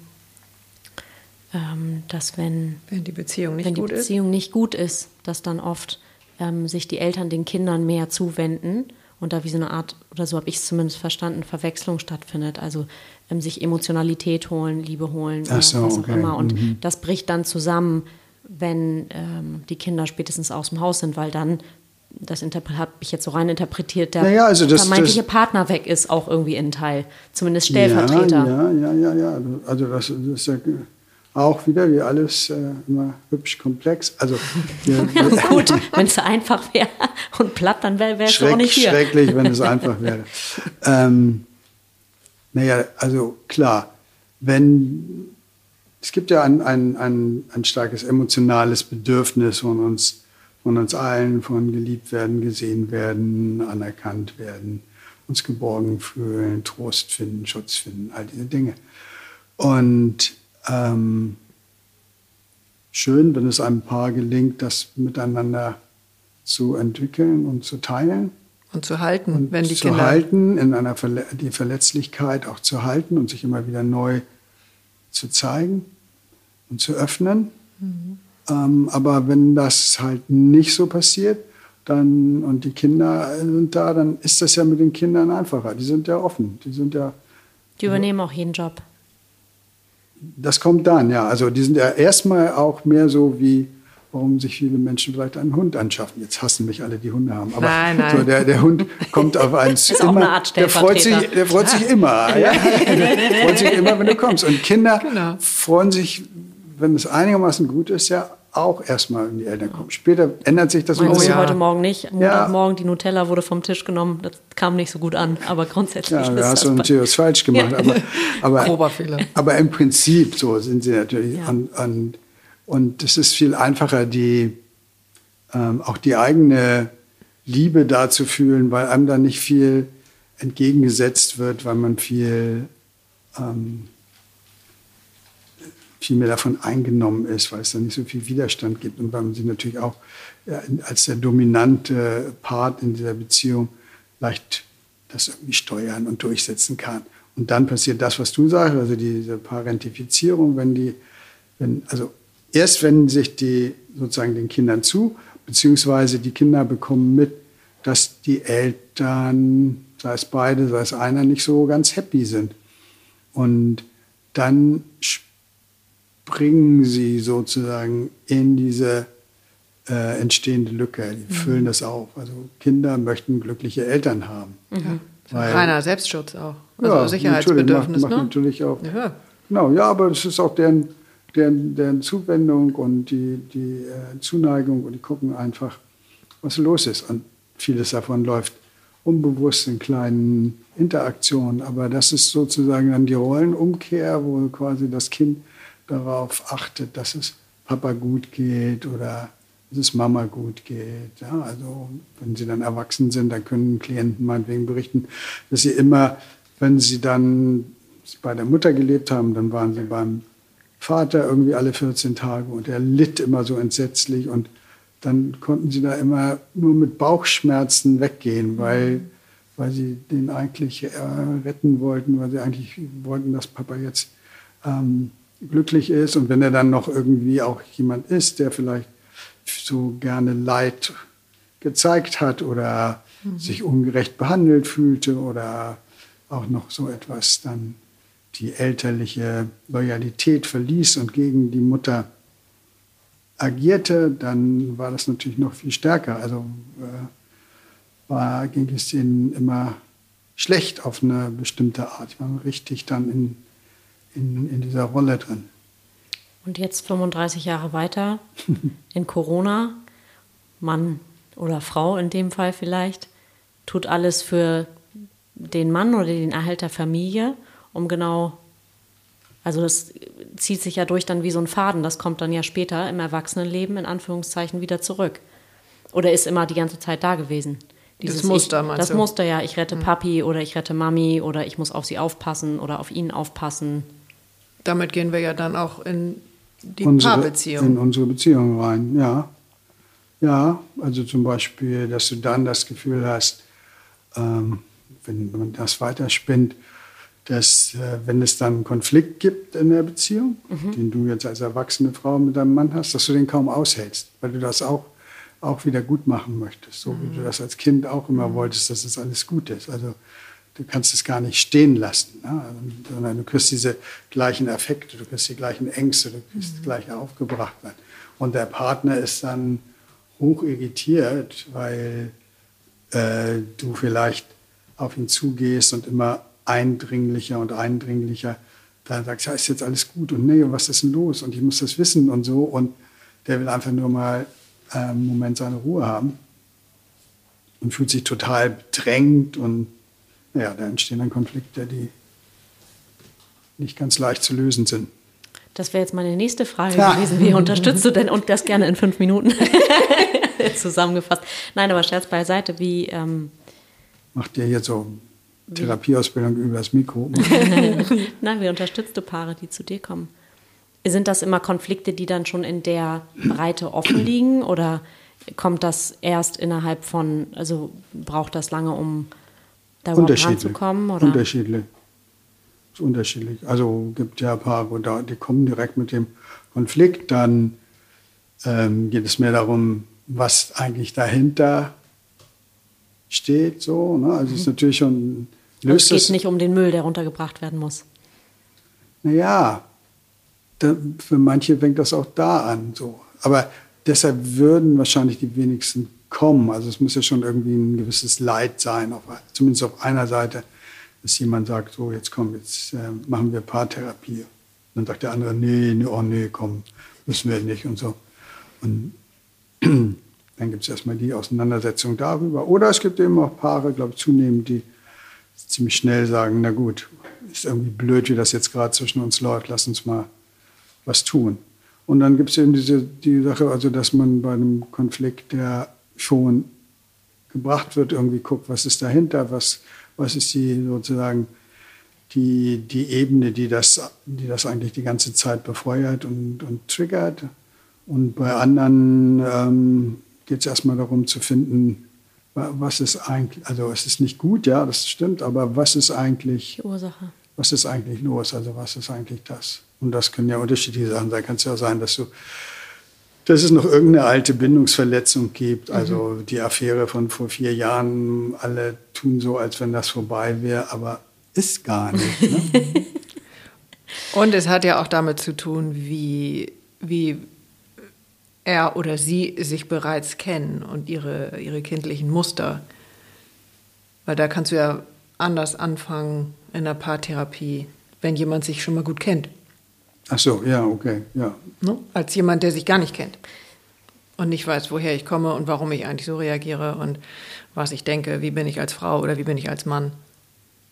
Ähm, dass wenn, wenn die Beziehung, nicht, wenn die gut Beziehung ist. nicht gut ist, dass dann oft ähm, sich die Eltern den Kindern mehr zuwenden und da wie so eine Art, oder so habe ich es zumindest verstanden, Verwechslung stattfindet. Also ähm, sich Emotionalität holen, Liebe holen, so, was auch okay. immer. Und mhm. das bricht dann zusammen, wenn ähm, die Kinder spätestens aus dem Haus sind, weil dann das habe ich jetzt so rein interpretiert, der naja, also das, vermeintliche das, Partner weg ist auch irgendwie in Teil, zumindest Stellvertreter. Ja, ja, ja, ja. Also das, das ist ja auch wieder wie alles äh, immer hübsch komplex. Also ja, gut, wenn es einfach wäre und platt, dann wäre es auch nicht hier. Schrecklich, wenn es einfach wäre. ähm, naja, also klar, wenn es gibt ja ein, ein, ein, ein starkes emotionales Bedürfnis von uns, von uns allen, von geliebt werden, gesehen werden, anerkannt werden, uns geborgen fühlen, Trost finden, Schutz finden, all diese Dinge. Und ähm, schön, wenn es einem Paar gelingt, das miteinander zu entwickeln und zu teilen. Und zu halten, und wenn die zu Kinder... Zu halten, in einer Verle- die Verletzlichkeit auch zu halten und sich immer wieder neu zu zeigen und zu öffnen. Mhm. Ähm, aber wenn das halt nicht so passiert, dann, und die Kinder sind da, dann ist das ja mit den Kindern einfacher. Die sind ja offen. Die sind ja... Die übernehmen auch jeden Job. Das kommt dann, ja. Also die sind ja erstmal auch mehr so wie... warum sich viele Menschen vielleicht einen Hund anschaffen. Jetzt hassen mich alle, die Hunde haben. Aber nein, nein. So der, der Hund kommt auf einen zu. Ist immer, auch eine Art Stellvertreter. Der freut sich, der freut sich immer. Ja? Der freut sich immer, wenn du kommst. Und Kinder genau. freuen sich, wenn es einigermaßen gut ist, ja auch erstmal, wenn die Eltern kommen. Später ändert sich das. Mein Sohn heute Morgen nicht. Montagmorgen, die Nutella wurde vom Tisch genommen. Das kam nicht so gut an. Aber grundsätzlich ja, ist das... Ja, hast du natürlich was falsch gemacht. Ja. Aber, aber, grober Fehler. Aber im Prinzip so sind sie natürlich ja. an... an Und es ist viel einfacher, die, ähm, auch die eigene Liebe da zu fühlen, weil einem da nicht viel entgegengesetzt wird, weil man viel, ähm, viel mehr davon eingenommen ist, weil es da nicht so viel Widerstand gibt. Und weil man sich natürlich auch ja, als der dominante Part in dieser Beziehung leicht das irgendwie steuern und durchsetzen kann. Und dann passiert das, was du sagst, also diese Parentifizierung, wenn die, wenn, also erst wenn sich die sozusagen den Kindern zu, beziehungsweise die Kinder bekommen mit, dass die Eltern, sei es beide, sei es einer, nicht so ganz happy sind. Und dann springen sie sozusagen in diese äh, entstehende Lücke. Die füllen mhm. das auf. Also Kinder möchten glückliche Eltern haben. Mhm. Weil, reiner Selbstschutz auch. Also ja, Sicherheitsbedürfnis. Macht, macht ne? natürlich auch. Ja. Genau, ja, aber es ist auch deren... Deren, deren Zuwendung und die, die äh, Zuneigung und die gucken einfach, was los ist. Und vieles davon läuft unbewusst in kleinen Interaktionen. Aber das ist sozusagen dann die Rollenumkehr, wo quasi das Kind darauf achtet, dass es Papa gut geht oder dass es Mama gut geht. Ja, also wenn sie dann erwachsen sind, dann können Klienten meinetwegen berichten, dass sie immer, wenn sie dann bei der Mutter gelebt haben, dann waren sie beim Vater irgendwie alle vierzehn Tage und er litt immer so entsetzlich und dann konnten sie da immer nur mit Bauchschmerzen weggehen, weil, weil sie den eigentlich äh, retten wollten, weil sie eigentlich wollten, dass Papa jetzt ähm, glücklich ist und wenn er dann noch irgendwie auch jemand ist, der vielleicht so gerne Leid gezeigt hat oder mhm. sich ungerecht behandelt fühlte oder auch noch so etwas, dann die elterliche Loyalität verließ und gegen die Mutter agierte, dann war das natürlich noch viel stärker. Also äh, war, ging es ihnen immer schlecht auf eine bestimmte Art. Ich war richtig dann in, in, in dieser Rolle drin. Und jetzt fünfunddreißig Jahre weiter, in Corona, Mann oder Frau in dem Fall vielleicht, tut alles für den Mann oder den Erhalt der Familie, um genau, also das zieht sich ja durch dann wie so ein Faden, das kommt dann ja später im Erwachsenenleben in Anführungszeichen wieder zurück. Oder ist immer die ganze Zeit da gewesen. Dieses das Muster, ich, meinst das du? Das Muster, ja, ich rette mhm. Papi oder ich rette Mami oder ich muss auf sie aufpassen oder auf ihn aufpassen. Damit gehen wir ja dann auch in die unsere, Paarbeziehung. In unsere Beziehung rein, ja. Ja, also zum Beispiel, dass du dann das Gefühl hast, ähm, wenn man das weiterspinnt, dass äh, wenn es dann einen Konflikt gibt in der Beziehung, mhm. den du jetzt als erwachsene Frau mit deinem Mann hast, dass du den kaum aushältst, weil du das auch, auch wieder gut machen möchtest. So mhm. wie du das als Kind auch immer mhm. wolltest, dass es das alles gut ist. Also du kannst es gar nicht stehen lassen. Ne? Sondern du kriegst diese gleichen Affekte, du kriegst die gleichen Ängste, du kriegst mhm. das gleiche Aufgebrachtheit. Und der Partner ist dann hoch irritiert, weil äh, du vielleicht auf ihn zugehst und immer eindringlicher und eindringlicher dann sagst, ja, ist jetzt alles gut und nee, und was ist denn los und ich muss das wissen und so. Und der will einfach nur mal äh, einen Moment seine Ruhe haben und fühlt sich total bedrängt und ja, da entstehen dann Konflikte, die nicht ganz leicht zu lösen sind. Das wäre jetzt meine nächste Frage ja. gewesen. Wie unterstützt du denn? Und das gerne in fünf Minuten zusammengefasst. Nein, aber Scherz beiseite, wie... Ähm, macht ihr hier so Therapieausbildung über das Mikro? Nein, wie unterstützt du Paare, die zu dir kommen? Sind das immer Konflikte, die dann schon in der Breite offen liegen? Oder kommt das erst innerhalb von, also braucht das lange, um darüber ranzukommen? Oder? Unterschiedlich. unterschiedlich. Also gibt ja Paare, die kommen direkt mit dem Konflikt, dann ähm, geht es mehr darum, was eigentlich dahinter steht. So, ne? Also mhm. es ist natürlich schon... Es geht es, nicht um den Müll, der runtergebracht werden muss. Naja, für manche fängt das auch da an. So. Aber deshalb würden wahrscheinlich die wenigsten kommen. Also es muss ja schon irgendwie ein gewisses Leid sein, auf, zumindest auf einer Seite, dass jemand sagt, so jetzt komm, jetzt äh, machen wir Paartherapie. Und dann sagt der andere, nee, nee, oh nee, komm, müssen wir nicht und so. Und dann gibt es erstmal die Auseinandersetzung darüber. Oder es gibt eben auch Paare, glaube ich, zunehmend, die ziemlich schnell sagen, na gut, ist irgendwie blöd, wie das jetzt gerade zwischen uns läuft, lass uns mal was tun. Und dann gibt es eben diese, die Sache, also dass man bei einem Konflikt, der schon gebracht wird, irgendwie guckt, was ist dahinter, was... Was ist die, sozusagen die, die Ebene, die das, die das eigentlich die ganze Zeit befeuert und, und triggert? Und bei anderen ähm, geht es erstmal darum zu finden, was ist eigentlich, also es ist nicht gut, ja, das stimmt, aber was ist eigentlich die Ursache? Was ist eigentlich los? Also was ist eigentlich das? Und das können ja unterschiedliche Sachen sein. Kann es ja sein, dass du, dass es noch irgendeine alte Bindungsverletzung gibt. Also die Affäre von vor vier Jahren, alle tun so, als wenn das vorbei wäre, aber ist gar nicht. Ne? Und es hat ja auch damit zu tun, wie, wie er oder sie sich bereits kennen und ihre, ihre kindlichen Muster. Weil da kannst du ja anders anfangen in der Paartherapie, wenn jemand sich schon mal gut kennt. Ach so, ja, okay, ja. Als jemand, der sich gar nicht kennt und nicht weiß, woher ich komme und warum ich eigentlich so reagiere und was ich denke, wie bin ich als Frau oder wie bin ich als Mann.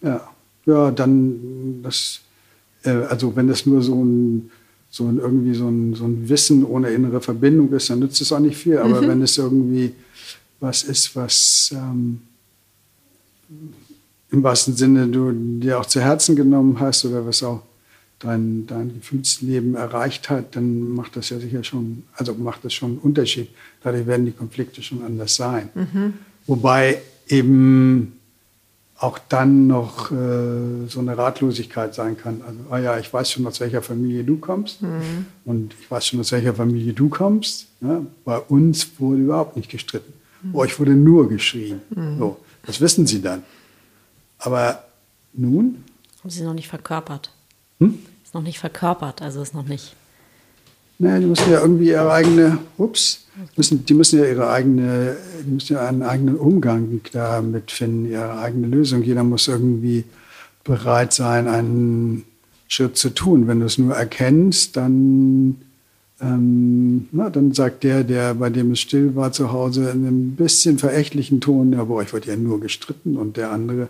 Ja, ja, dann, das, äh, also wenn das nur so ein, so ein, irgendwie so ein, so ein Wissen ohne innere Verbindung ist, dann nützt es auch nicht viel. Aber mhm. wenn es irgendwie was ist, was ähm, im wahrsten Sinne du dir auch zu Herzen genommen hast oder was auch Dein, dein Gefühlsleben erreicht hat, dann macht das ja sicher schon, also macht das schon einen Unterschied. Dadurch werden die Konflikte schon anders sein. Mhm. Wobei eben auch dann noch äh, so eine Ratlosigkeit sein kann. Also, ah ja, ich weiß schon, aus welcher Familie du kommst. Mhm. Und ich weiß schon, aus welcher Familie du kommst. Ja, bei uns wurde überhaupt nicht gestritten. Mhm. Bei euch wurde nur geschrien. Mhm. So, das wissen sie dann. Aber nun? Haben sie noch nicht verkörpert. Hm? Ist noch nicht verkörpert, also ist noch nicht... Nein, die müssen ja irgendwie ihre eigene... Ups, müssen, die müssen ja ihre eigene... Die müssen ja einen eigenen Umgang damit finden, ihre eigene Lösung. Jeder muss irgendwie bereit sein, einen Schritt zu tun. Wenn du es nur erkennst, dann, ähm, na, dann sagt der, der bei dem es still war zu Hause, in einem bisschen verächtlichen Ton, ja, bei euch wird ja nur gestritten. Und der andere,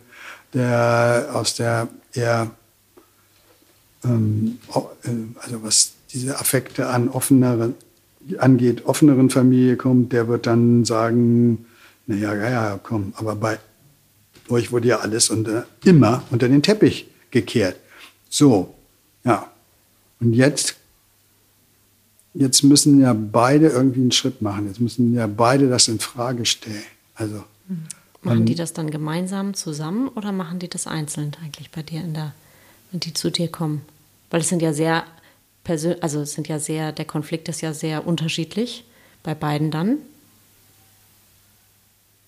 der aus der eher... also was diese Affekte an offenere, angeht, offeneren Familie kommt, der wird dann sagen, naja, ja, ja, komm, aber bei euch wurde ja alles unter, immer unter den Teppich gekehrt. So, ja. Und jetzt, jetzt müssen ja beide irgendwie einen Schritt machen. Jetzt müssen ja beide das in Frage stellen. Also, machen ähm, die das dann gemeinsam zusammen oder machen die das einzeln eigentlich bei dir in der... Und die zu dir kommen. Weil es sind ja sehr, persö- also es sind ja sehr, der Konflikt ist ja sehr unterschiedlich bei beiden dann.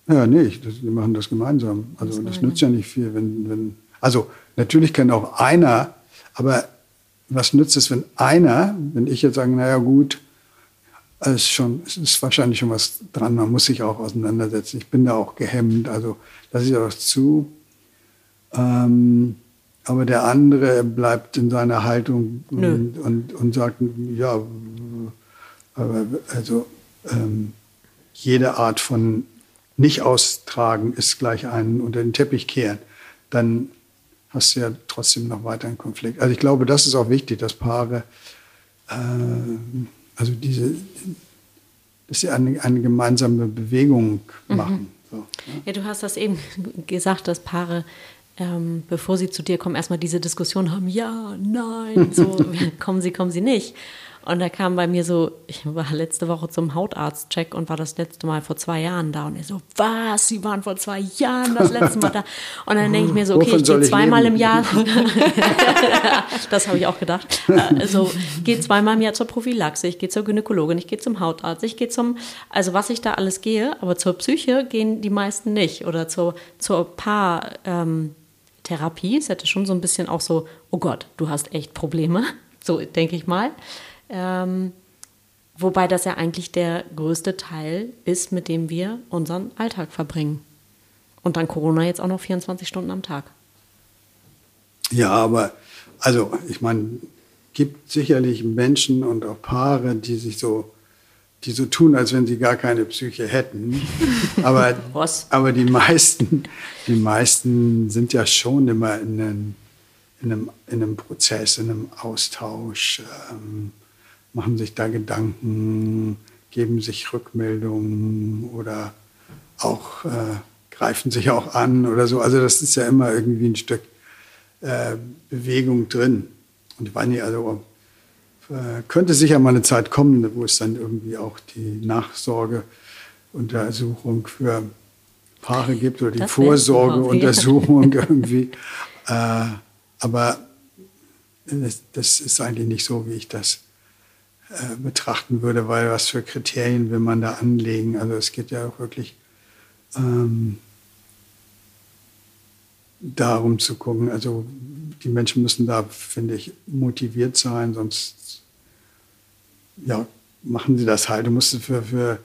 Ja, nee, ich, das, wir machen das gemeinsam. Also das, das nützt ja nicht viel, wenn, wenn, also natürlich kann auch einer, aber was nützt es, wenn einer, wenn ich jetzt sage, naja gut, Also es ist schon, es ist wahrscheinlich schon was dran, man muss sich auch auseinandersetzen. Ich bin da auch gehemmt, also lasse ich auch zu. Ähm, aber der andere bleibt in seiner Haltung und, und, und sagt, ja, aber also ähm, jede Art von Nicht-Austragen ist gleich einen unter den Teppich kehren. Dann hast du ja trotzdem noch weiter einen Konflikt. Also ich glaube, das ist auch wichtig, dass Paare, äh, also diese, dass sie eine, eine gemeinsame Bewegung machen. Mhm. So, ja. Ja, du hast das eben gesagt, dass Paare, ähm, bevor sie zu dir kommen, erstmal diese Diskussion haben, ja, nein, so, kommen sie, kommen sie nicht. Und da kam bei mir so, ich war letzte Woche zum Hautarztcheck und war das letzte Mal vor zwei Jahren da. Und ich so, was, Sie waren vor zwei Jahren das letzte Mal da? Und dann denke ich mir so, okay, ich gehe zweimal im Jahr. Das habe ich auch gedacht. Also, ich gehe zweimal im Jahr zur Prophylaxe, ich gehe zur Gynäkologin, ich gehe zum Hautarzt, ich gehe zum, also was ich da alles gehe, aber zur Psyche gehen die meisten nicht. Oder zur, zur Paar, ähm, Therapie. Es hätte schon so ein bisschen auch so, oh Gott, du hast echt Probleme. So denke ich mal. Ähm, wobei das ja eigentlich der größte Teil ist, mit dem wir unseren Alltag verbringen. Und dann Corona jetzt auch noch vierundzwanzig Stunden am Tag. Ja, aber, also ich meine, gibt sicherlich Menschen und auch Paare, die sich so, die so tun, als wenn sie gar keine Psyche hätten. Aber, aber die meisten, die meisten sind ja schon immer in einem, in einem, in einem Prozess, in einem Austausch, ähm, machen sich da Gedanken, geben sich Rückmeldungen oder auch äh, greifen sich auch an oder so. Also das ist ja immer irgendwie ein Stück äh, Bewegung drin. Und ich weiß nicht, also äh, könnte sicher mal eine Zeit kommen, wo es dann irgendwie auch die Nachsorgeuntersuchung für Paare gibt oder die Vorsorgeuntersuchung irgendwie. Äh, aber das, das ist eigentlich nicht so, wie ich das betrachten würde, weil was für Kriterien will man da anlegen. Also es geht ja auch wirklich ähm, darum zu gucken, also die Menschen müssen da, finde ich, motiviert sein, sonst ja, machen sie das halt. Du musst für, für,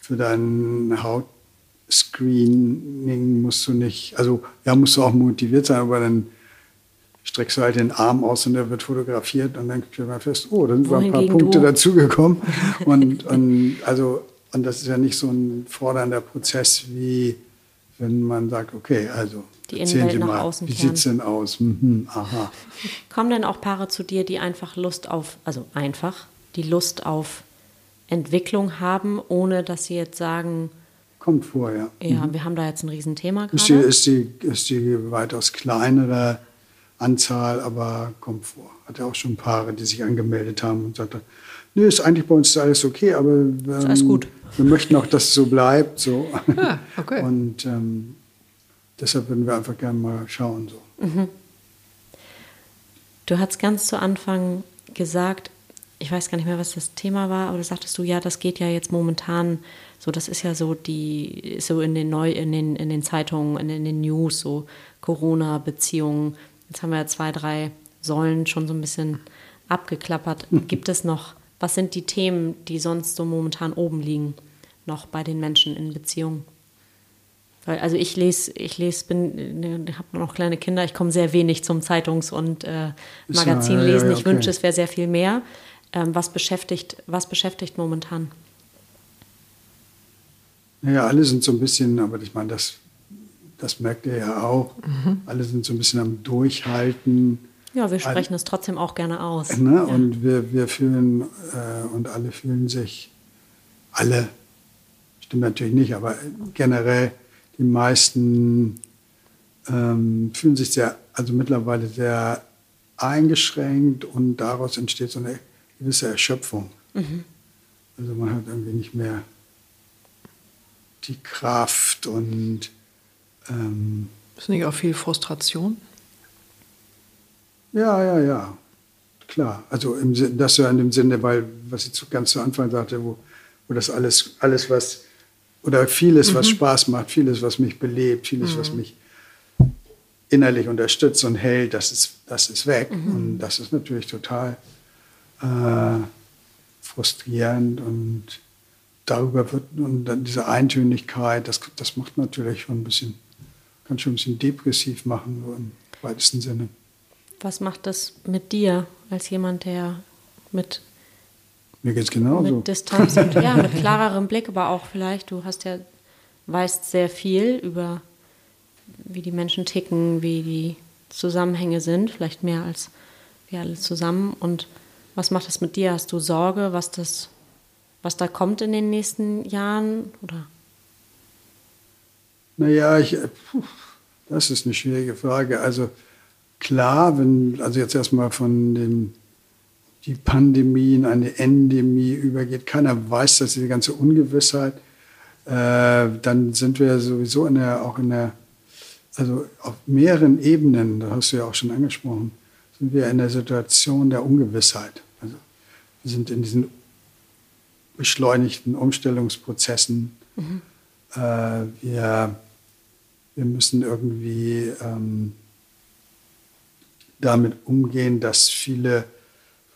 für dein Hautscreening musst du nicht, also ja, musst du auch motiviert sein, aber dann streckst du halt den Arm aus und der wird fotografiert und dann stellt man fest, oh, da sind ein paar Punkte dazugekommen. Und, und, also, und das ist ja nicht so ein fordernder Prozess, wie wenn man sagt, okay, also erzählen Sie mal, wie sieht es denn aus? Mhm, aha. Kommen denn auch Paare zu dir, die einfach Lust auf, also einfach, die Lust auf Entwicklung haben, ohne dass sie jetzt sagen... Kommt vor, ja. Ja, mhm. Wir haben da jetzt ein Riesenthema gerade. Ist die, ist die, ist die weitaus kleinere... Anzahl, aber kommt vor. Hat ja auch schon Paare, die sich angemeldet haben und sagten, nö, ist eigentlich bei uns alles okay, aber ähm, ist alles gut. Wir möchten auch, dass es so bleibt. So. Ja, okay. Und ähm, deshalb würden wir einfach gerne mal schauen. So. Mhm. Du hast ganz zu Anfang gesagt, ich weiß gar nicht mehr, was das Thema war, aber da sagtest du, ja, das geht ja jetzt momentan so, das ist ja so die, so in den Neu, in den, in den Zeitungen, in, in den News, so Corona-Beziehungen. Jetzt haben wir ja zwei, drei Säulen schon so ein bisschen abgeklappert. Gibt es noch, was sind die Themen, die sonst so momentan oben liegen, noch bei den Menschen in Beziehungen? Also ich lese, ich lese, bin, habe noch kleine Kinder, ich komme sehr wenig zum Zeitungs- und äh, Magazinlesen. Ja, ja, okay. Ich wünsche, es wäre sehr viel mehr. Ähm, was beschäftigt, was beschäftigt momentan? Naja, alle sind so ein bisschen, aber ich meine, das... Das merkt ihr ja auch. Mhm. Alle sind so ein bisschen am Durchhalten. Ja, wir sprechen All, es trotzdem auch gerne aus. Ne? Ja. Und wir, wir fühlen, äh, und alle fühlen sich, alle, stimmt natürlich nicht, aber generell die meisten ähm, fühlen sich sehr, also mittlerweile sehr eingeschränkt und daraus entsteht so eine gewisse Erschöpfung. Mhm. Also man hat irgendwie nicht mehr die Kraft und Ähm, ist nicht auch viel Frustration? Ja, ja, ja, klar. Also im Sinn, das ja in dem Sinne, weil, was ich zu, ganz zu Anfang sagte, wo, wo das alles, alles was, oder vieles, mhm. was Spaß macht, vieles, was mich belebt, vieles, mhm. was mich innerlich unterstützt und hält, das ist, das ist weg. Mhm. Und das ist natürlich total äh, frustrierend und darüber wird, und dann diese Eintönigkeit, das, das macht natürlich schon ein bisschen, kann schon ein bisschen depressiv machen, so im weitesten Sinne. Was macht das mit dir als jemand, der mit, mir geht's genauso, mit Distanz und ja, mit klarerem Blick, aber auch vielleicht, du hast ja, weißt sehr viel über, wie die Menschen ticken, wie die Zusammenhänge sind, vielleicht mehr als wir alle zusammen. Und was macht das mit dir? Hast du Sorge, was das, was da kommt in den nächsten Jahren? Oder? Naja, ich, puh, das ist eine schwierige Frage. Also klar, wenn also jetzt erstmal von dem, die Pandemie in eine Endemie übergeht, keiner weiß, dass diese ganze Ungewissheit, äh, dann sind wir sowieso in der, auch in der, also auf mehreren Ebenen, da hast du ja auch schon angesprochen, sind wir in der Situation der Ungewissheit. Also wir sind in diesen beschleunigten Umstellungsprozessen. Mhm. Äh, wir, wir müssen irgendwie ähm, damit umgehen, dass viele,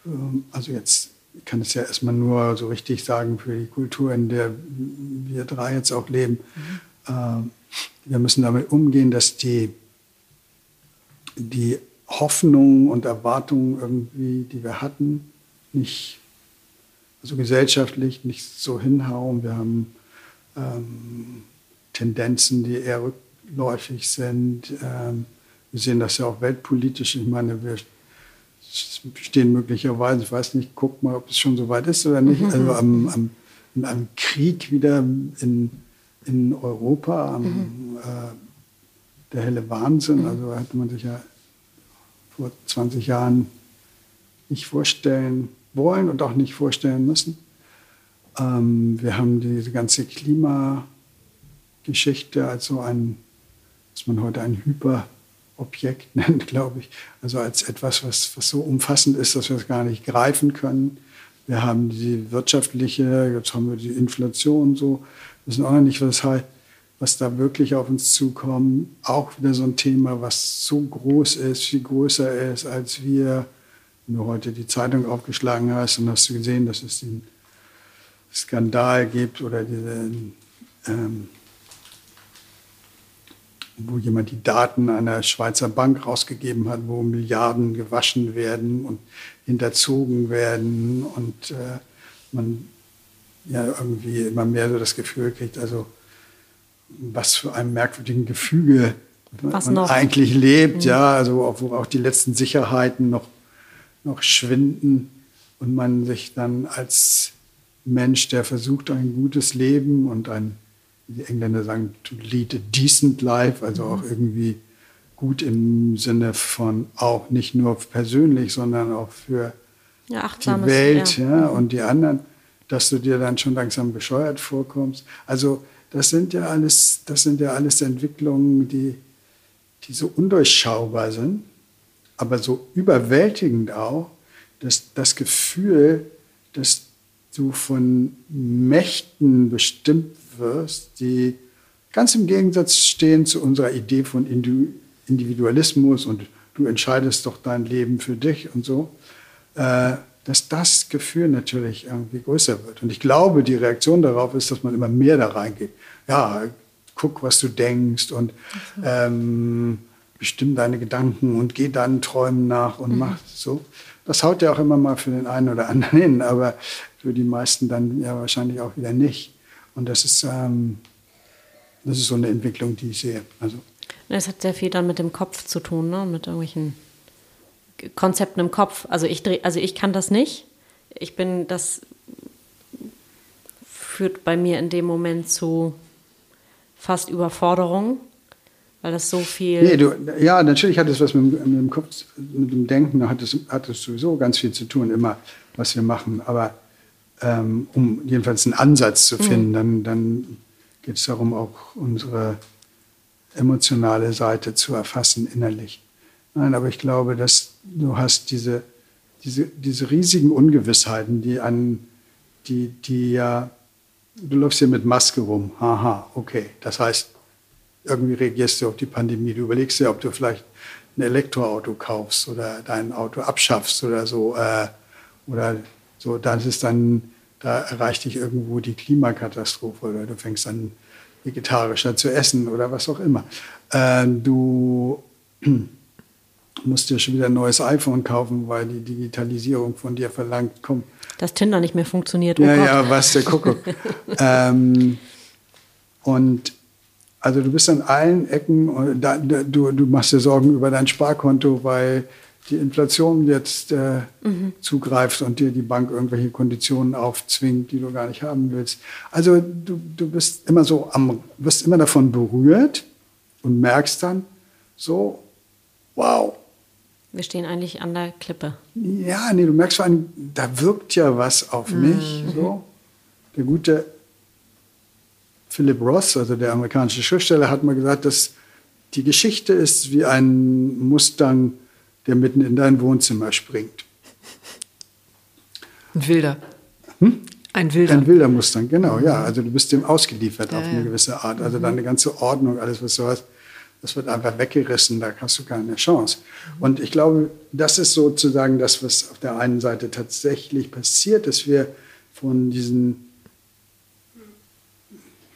ähm, also jetzt ich kann es ja erstmal nur so richtig sagen für die Kultur, in der wir drei jetzt auch leben, mhm. äh, wir müssen damit umgehen, dass die, die Hoffnungen und Erwartungen irgendwie, die wir hatten, nicht, also gesellschaftlich nicht so hinhauen. Wir haben ähm, Tendenzen, die eher rückläufig sind. Ähm, wir sehen das ja auch weltpolitisch. Ich meine, wir stehen möglicherweise, ich weiß nicht, guck mal, ob es schon so weit ist oder nicht, also am, am, in einem Krieg wieder in in Europa, mhm. äh, der helle Wahnsinn, also hätte man sich ja vor zwanzig Jahren nicht vorstellen wollen und auch nicht vorstellen müssen. Ähm, wir haben diese ganze Klimageschichte als so ein, was man heute ein Hyperobjekt nennt, glaube ich, also als etwas, was, was so umfassend ist, dass wir es gar nicht greifen können. Wir haben die wirtschaftliche, jetzt haben wir die Inflation so, wir wissen auch noch nicht, was, was da wirklich auf uns zukommt. Auch wieder so ein Thema, was so groß ist, viel größer ist, als wir. Wenn du heute die Zeitung aufgeschlagen hast, dann hast du gesehen, dass es den Skandal gibt oder diesen, ähm, wo jemand die Daten einer Schweizer Bank rausgegeben hat, wo Milliarden gewaschen werden und hinterzogen werden und äh, man ja irgendwie immer mehr so das Gefühl kriegt, also was für einem merkwürdigen Gefüge was man noch eigentlich lebt, mhm. ja, also wo auch die letzten Sicherheiten noch, noch schwinden und man sich dann als Mensch, der versucht, ein gutes Leben und ein, die Engländer sagen, to lead a decent life, also mhm. auch irgendwie gut im Sinne von auch nicht nur persönlich, sondern auch für ja, achtsames, die Welt ja. Ja, mhm. und die anderen, dass du dir dann schon langsam bescheuert vorkommst. Also das sind ja alles, das sind ja alles Entwicklungen, die, die so undurchschaubar sind, aber so überwältigend auch, dass das Gefühl, dass du von Mächten bestimmt wirst, die ganz im Gegensatz stehen zu unserer Idee von Individualismus und du entscheidest doch dein Leben für dich und so, äh, dass das Gefühl natürlich irgendwie größer wird. Und ich glaube, die Reaktion darauf ist, dass man immer mehr da reingeht. Ja, guck, was du denkst und so. ähm, bestimm deine Gedanken und geh deinen Träumen nach und mhm. mach so. Das haut ja auch immer mal für den einen oder anderen hin, aber für die meisten dann ja wahrscheinlich auch wieder nicht. Und das ist, ähm, das ist so eine Entwicklung, die ich sehe. Also, es hat sehr viel dann mit dem Kopf zu tun, ne? Mit irgendwelchen Konzepten im Kopf. Also ich dreh, also ich kann das nicht. Ich bin, das führt bei mir in dem Moment zu fast Überforderung, weil das so viel... Nee, du, ja, natürlich hat es was mit, mit dem Kopf, mit dem Denken, hat es, hat es sowieso ganz viel zu tun, immer, was wir machen. Aber ähm, um jedenfalls einen Ansatz zu finden, mhm. dann, dann geht es darum, auch unsere emotionale Seite zu erfassen innerlich. Nein, aber ich glaube, dass du hast diese, diese, diese riesigen Ungewissheiten, die an, die, die ja, du läufst hier mit Maske rum, aha, okay, das heißt, irgendwie reagierst du auf die Pandemie, du überlegst dir, ob du vielleicht ein Elektroauto kaufst oder dein Auto abschaffst oder so, äh, oder So, das ist dann, da erreicht dich irgendwo die Klimakatastrophe oder du fängst an, vegetarischer zu essen oder was auch immer. Äh, du musst dir schon wieder ein neues iPhone kaufen, weil die Digitalisierung von dir verlangt, komm. Dass Tinder nicht mehr funktioniert. Oh ja, Gott. Ja, was der Kuckuck. ähm, und also du bist an allen Ecken und da, du, du machst dir Sorgen über dein Sparkonto, weil die Inflation jetzt äh, mhm. zugreift und dir die Bank irgendwelche Konditionen aufzwingt, die du gar nicht haben willst. Also du, du bist immer so am, wirst immer davon berührt und merkst dann so, wow. Wir stehen eigentlich an der Klippe. Ja, nee, du merkst vor allem, da wirkt ja was auf mhm. mich. So. Der gute Philip Roth, also der amerikanische Schriftsteller, hat mal gesagt, dass die Geschichte ist wie ein Mustang, der mitten in dein Wohnzimmer springt. Ein Wilder. Hm? Ein Wilder. Ein wilder Mustang, genau, ja. Also du bist dem ausgeliefert ja, auf eine ja. gewisse Art. Also mhm. deine ganze Ordnung, alles, was du hast, das wird einfach weggerissen, da hast du keine Chance. Mhm. Und ich glaube, das ist sozusagen das, was auf der einen Seite tatsächlich passiert, dass wir von diesen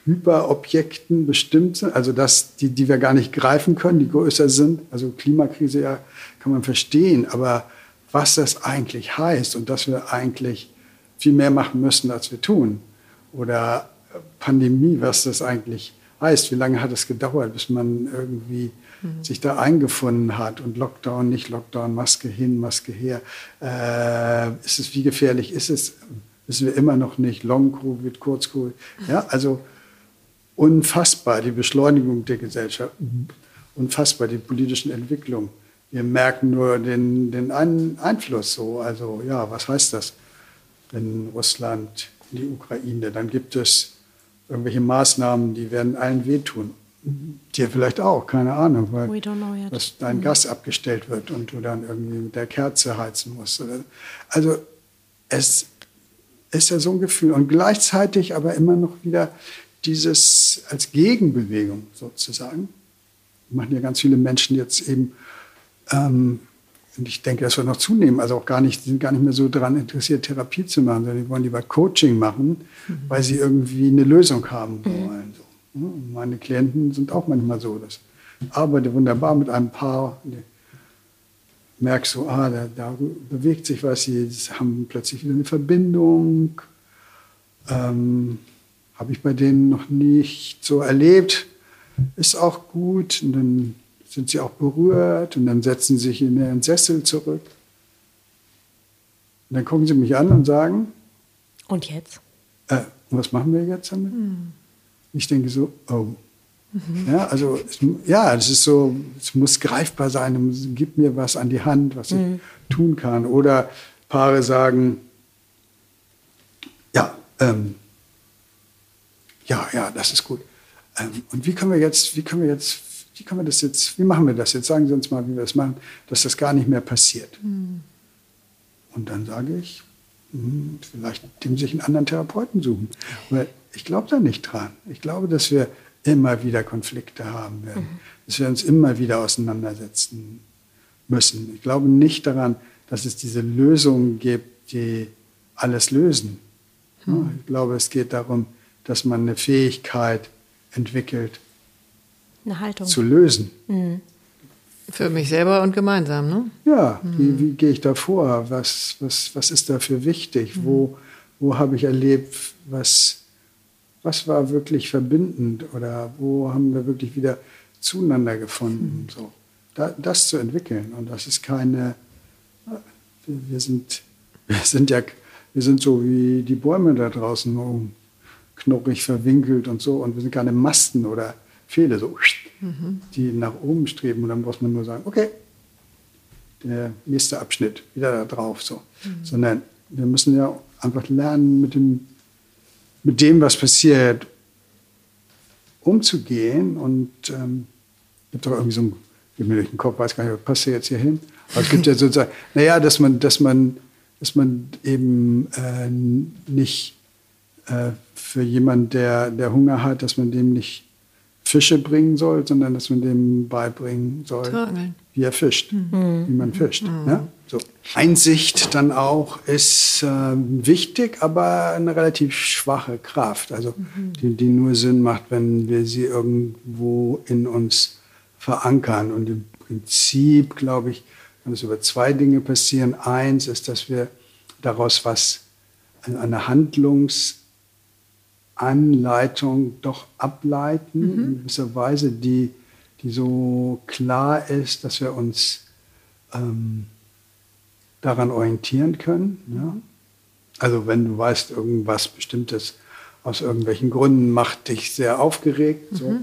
Hyperobjekten bestimmt sind, also das, die, die wir gar nicht greifen können, die größer sind. Also Klimakrise, ja, kann man verstehen, aber was das eigentlich heißt und dass wir eigentlich viel mehr machen müssen, als wir tun. Oder Pandemie, was das eigentlich heißt, wie lange hat es gedauert, bis man irgendwie mhm. sich da eingefunden hat und Lockdown, nicht Lockdown, Maske hin, Maske her. Äh, ist es, wie gefährlich ist es? Wissen wir immer noch nicht. Long-Covid, Kurz-Covid. Ja, also unfassbar, die Beschleunigung der Gesellschaft, unfassbar, die politischen Entwicklungen. Wir merken nur den, den einen Einfluss so. Also ja, was heißt das, wenn Russland in die Ukraine, dann gibt es irgendwelche Maßnahmen, die werden allen wehtun. Dir vielleicht auch, keine Ahnung, weil We don't know yet. Dass dein Gas abgestellt wird und du dann irgendwie mit der Kerze heizen musst. Also es ist ja so ein Gefühl und gleichzeitig aber immer noch wieder dieses als Gegenbewegung sozusagen, machen ja ganz viele Menschen jetzt eben, ähm, und ich denke, das wird noch zunehmen, also auch gar nicht, die sind gar nicht mehr so daran interessiert, Therapie zu machen, sondern die wollen lieber Coaching machen, mhm. weil sie irgendwie eine Lösung haben wollen. Mhm. So. Meine Klienten sind auch manchmal so, dass ich arbeite wunderbar mit einem Paar, merkst du, ah, da, da bewegt sich was, sie haben plötzlich wieder eine Verbindung, ähm, habe ich bei denen noch nicht so erlebt, ist auch gut. Und dann sind sie auch berührt und dann setzen sie sich in ihren Sessel zurück. Und dann gucken sie mich an und sagen, und jetzt? Äh, was machen wir jetzt damit? Mhm. Ich denke so, oh. Mhm. Ja, also, ja, es ist so, es muss greifbar sein, gib mir was an die Hand, was mhm. ich tun kann. Oder Paare sagen, ja, ähm, Ja, ja, das ist gut. Ähm, und wie können wir jetzt, wie können wir jetzt, wie können wir das jetzt, wie machen wir das jetzt? Sagen Sie uns mal, wie wir das machen, dass das gar nicht mehr passiert. Mhm. Und dann sage ich, mh, vielleicht dem sich einen anderen Therapeuten suchen. Weil ich glaube da nicht dran. Ich glaube, dass wir immer wieder Konflikte haben werden. Mhm. Dass wir uns immer wieder auseinandersetzen müssen. Ich glaube nicht daran, dass es diese Lösungen gibt, die alles lösen. Mhm. Ich glaube, es geht darum, dass man eine Fähigkeit entwickelt, eine Haltung zu lösen. Mhm. Für mich selber und gemeinsam, ne? Ja, mhm. wie, wie gehe ich da vor? Was, was, was ist dafür wichtig? Mhm. Wo, wo habe ich erlebt, was, was war wirklich verbindend? Oder wo haben wir wirklich wieder zueinander gefunden? Mhm. So, da, das zu entwickeln. Und das ist keine... Wir, wir, sind, wir, sind ja, wir sind so wie die Bäume da draußen oben. Knorrig, verwinkelt und so. Und wir sind keine Masten oder Pfähle, so, mhm. die nach oben streben. Und dann muss man nur sagen, okay, der nächste Abschnitt, wieder da drauf. So. Mhm. Sondern wir müssen ja einfach lernen, mit dem, mit dem was passiert, umzugehen. Und es ähm, gibt doch irgendwie so einen, gib mir durch den Kopf, weiß gar nicht, was passt jetzt hier hin? Aber es gibt ja sozusagen, naja, dass man, dass man, dass man eben äh, nicht... Äh, für jemanden, der, der Hunger hat, dass man dem nicht Fische bringen soll, sondern dass man dem beibringen soll, wie er fischt, mhm. wie man fischt. Mhm. Ja? So. Einsicht dann auch ist äh, wichtig, aber eine relativ schwache Kraft, also mhm. die, die nur Sinn macht, wenn wir sie irgendwo in uns verankern. Und im Prinzip, glaube ich, kann es über zwei Dinge passieren. Eins ist, dass wir daraus was, eine Handlungsanleitung doch ableiten, mhm. in gewisser Weise, die, die so klar ist, dass wir uns ähm, daran orientieren können. Ja? Also wenn du weißt, irgendwas Bestimmtes aus irgendwelchen Gründen macht dich sehr aufgeregt, mhm. so,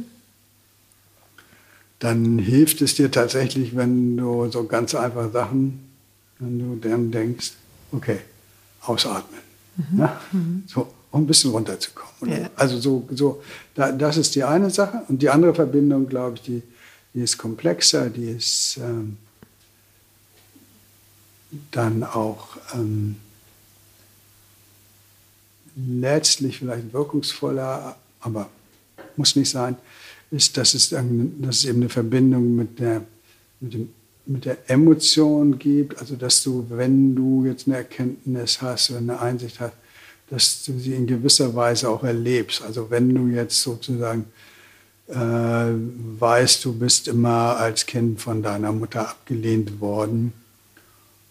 dann hilft es dir tatsächlich, wenn du so ganz einfache Sachen, wenn du dann denkst, okay, ausatmen. Mhm. Ja? Mhm. So, um ein bisschen runterzukommen. Ja. Also so, so, da, das ist die eine Sache. Und die andere Verbindung, glaube ich, die, die ist komplexer, die ist... Ähm, dann auch ähm, letztlich vielleicht wirkungsvoller, aber muss nicht sein, ist, dass es, dass es eben eine Verbindung mit der, mit, dem, mit der Emotion gibt. Also dass du, wenn du jetzt eine Erkenntnis hast oder eine Einsicht hast, dass du sie in gewisser Weise auch erlebst. Also wenn du jetzt sozusagen äh, weißt, du bist immer als Kind von deiner Mutter abgelehnt worden,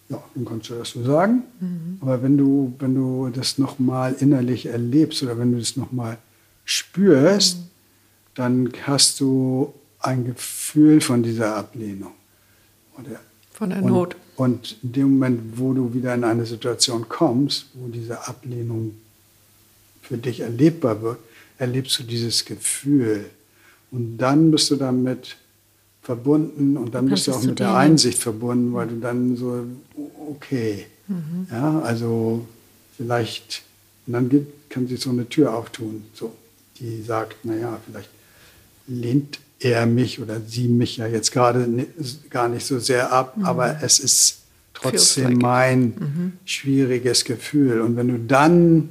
ja, dann kannst du das so sagen. Mhm. Aber wenn du, wenn du das nochmal innerlich erlebst oder wenn du das nochmal spürst, mhm. dann hast du ein Gefühl von dieser Ablehnung. Oder, von der Not. Und, und in dem Moment, wo du wieder in eine Situation kommst, wo diese Ablehnung für dich erlebbar wird, erlebst du dieses Gefühl. Und dann bist du damit verbunden und dann bist du auch mit der Einsicht verbunden, weil du dann so, okay, mhm. ja, also vielleicht, und dann gibt, kann sich so eine Tür auftun, so, die sagt, naja, vielleicht lehnt er mich oder sie mich ja jetzt gerade ne, gar nicht so sehr ab, mhm. aber es ist trotzdem like mein mhm. schwieriges Gefühl. Und wenn du dann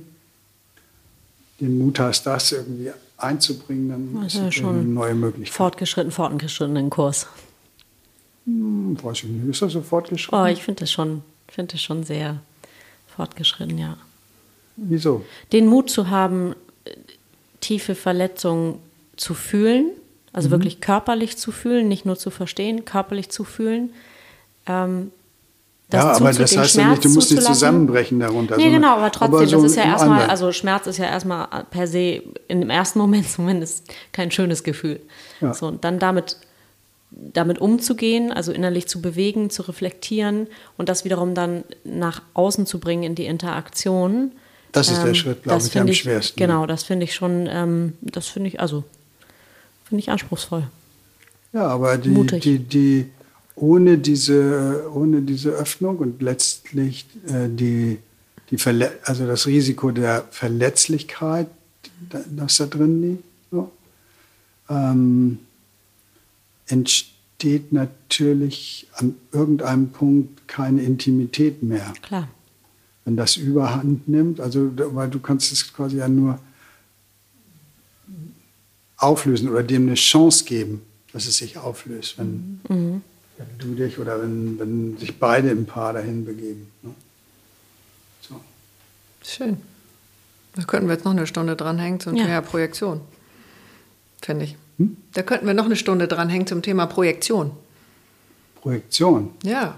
den Mut hast, das irgendwie einzubringen, dann ist es eine neue Möglichkeit. Fortgeschritten, fortgeschrittenen Kurs. Hm, weiß ich nicht, ist das so fortgeschritten? Oh, ich finde das schon, finde das schon sehr fortgeschritten, ja. Wieso? Den Mut zu haben, tiefe Verletzungen zu fühlen, also mhm. wirklich körperlich zu fühlen, nicht nur zu verstehen, körperlich zu fühlen. Ähm, Das ja, aber das heißt ja nicht, du musst nicht zusammenbrechen darunter. Nee, genau, aber trotzdem, aber so das ist ja erstmal, also Schmerz ist ja erstmal per se, in dem ersten Moment zumindest, kein schönes Gefühl. Ja. So, und dann damit, damit umzugehen, also innerlich zu bewegen, zu reflektieren und das wiederum dann nach außen zu bringen in die Interaktion. Das ist ähm, der Schritt, glaube ich, am schwersten. Genau, das finde ich schon, ähm, das finde ich, also, finde ich anspruchsvoll. Ja, aber die, mutig. die, die Ohne diese, ohne diese Öffnung und letztlich äh, die, die Verle- also das Risiko der Verletzlichkeit, das da drin liegt, so, ähm, entsteht natürlich an irgendeinem Punkt keine Intimität mehr. Klar. Wenn das Überhand nimmt, also weil du kannst es quasi ja nur auflösen oder dem eine Chance geben, dass es sich auflöst, wenn mhm. du dich oder wenn, wenn sich beide im Paar dahin begeben. Ne? So. Schön. Da könnten wir jetzt noch eine Stunde dranhängen zum ja. Thema Projektion, finde ich. Hm? Da könnten wir noch eine Stunde dranhängen zum Thema Projektion. Projektion? Ja.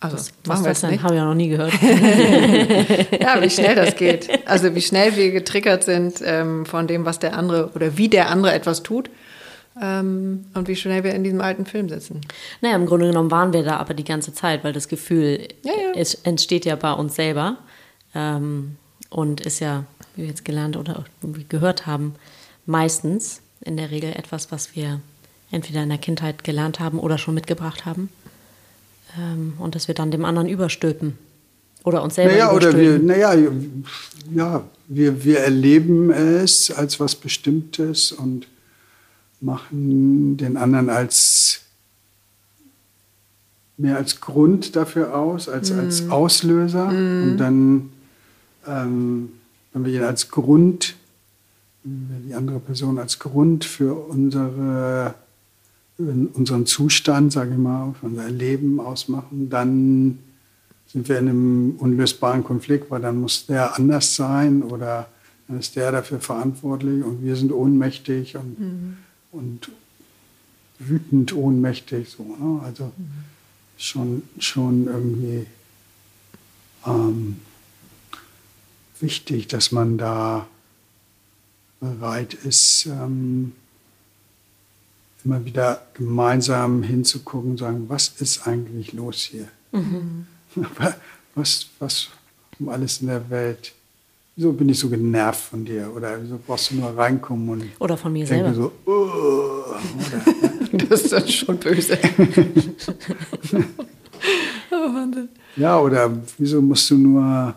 Also das, machen wir das nicht. Habe ich ja noch nie gehört. Ja, wie schnell das geht. Also wie schnell wir getriggert sind ähm, von dem, was der andere oder wie der andere etwas tut. Ähm, und wie schnell wir in diesem alten Film sitzen. Naja, im Grunde genommen waren wir da aber die ganze Zeit, weil das Gefühl ja, ja. Es entsteht ja bei uns selber ähm, und ist ja, wie wir jetzt gelernt oder gehört haben, meistens in der Regel etwas, was wir entweder in der Kindheit gelernt haben oder schon mitgebracht haben ähm, und dass wir dann dem anderen überstülpen oder uns selber naja, überstülpen. Naja, ja, wir, wir erleben es als was Bestimmtes und machen den anderen als mehr als Grund dafür aus, als, mm. als Auslöser. Mm. Und dann, ähm, wenn wir ihn als Grund, wenn wir die andere Person als Grund für unsere, unseren Zustand, sage ich mal, für unser Leben ausmachen, dann sind wir in einem unlösbaren Konflikt, weil dann muss der anders sein oder dann ist der dafür verantwortlich und wir sind ohnmächtig und, mhm. und wütend ohnmächtig. So, ne? Also mhm. schon, schon irgendwie ähm, wichtig, dass man da bereit ist, ähm, immer wieder gemeinsam hinzugucken und sagen, was ist eigentlich los hier? Mhm. Was, was um alles in der Welt? Wieso bin ich so genervt von dir? Oder wieso brauchst du nur reinkommen? Und oder von mir selber. So, oh, oder, das ist dann schon böse. Ja, oder wieso musst du nur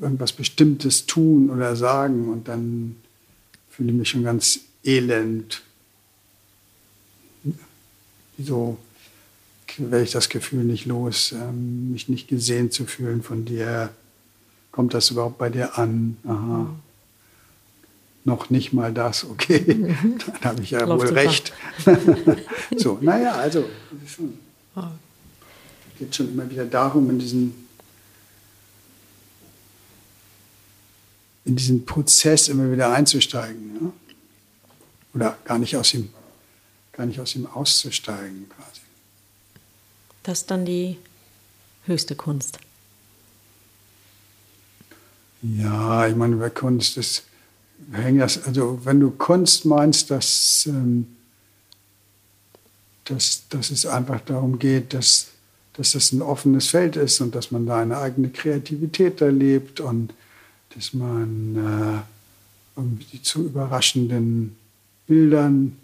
irgendwas Bestimmtes tun oder sagen? Und dann fühle ich mich schon ganz elend. Wieso werde ich das Gefühl nicht los, mich nicht gesehen zu fühlen von dir? Kommt das überhaupt bei dir an? Aha. Mhm. Noch nicht mal das, okay. Mhm. Dann habe ich ja Lauf wohl recht. So, naja, also schon. Es geht schon immer wieder darum, in diesen, in diesen Prozess immer wieder einzusteigen. Ja? Oder gar nicht aus ihm, gar nicht aus ihm auszusteigen quasi. Das ist dann die höchste Kunst. Ja, ich meine, bei Kunst ist, also wenn du Kunst meinst, dass, dass, dass es einfach darum geht, dass, dass das ein offenes Feld ist und dass man da eine eigene Kreativität erlebt und dass man äh, irgendwie zu überraschenden Bildern,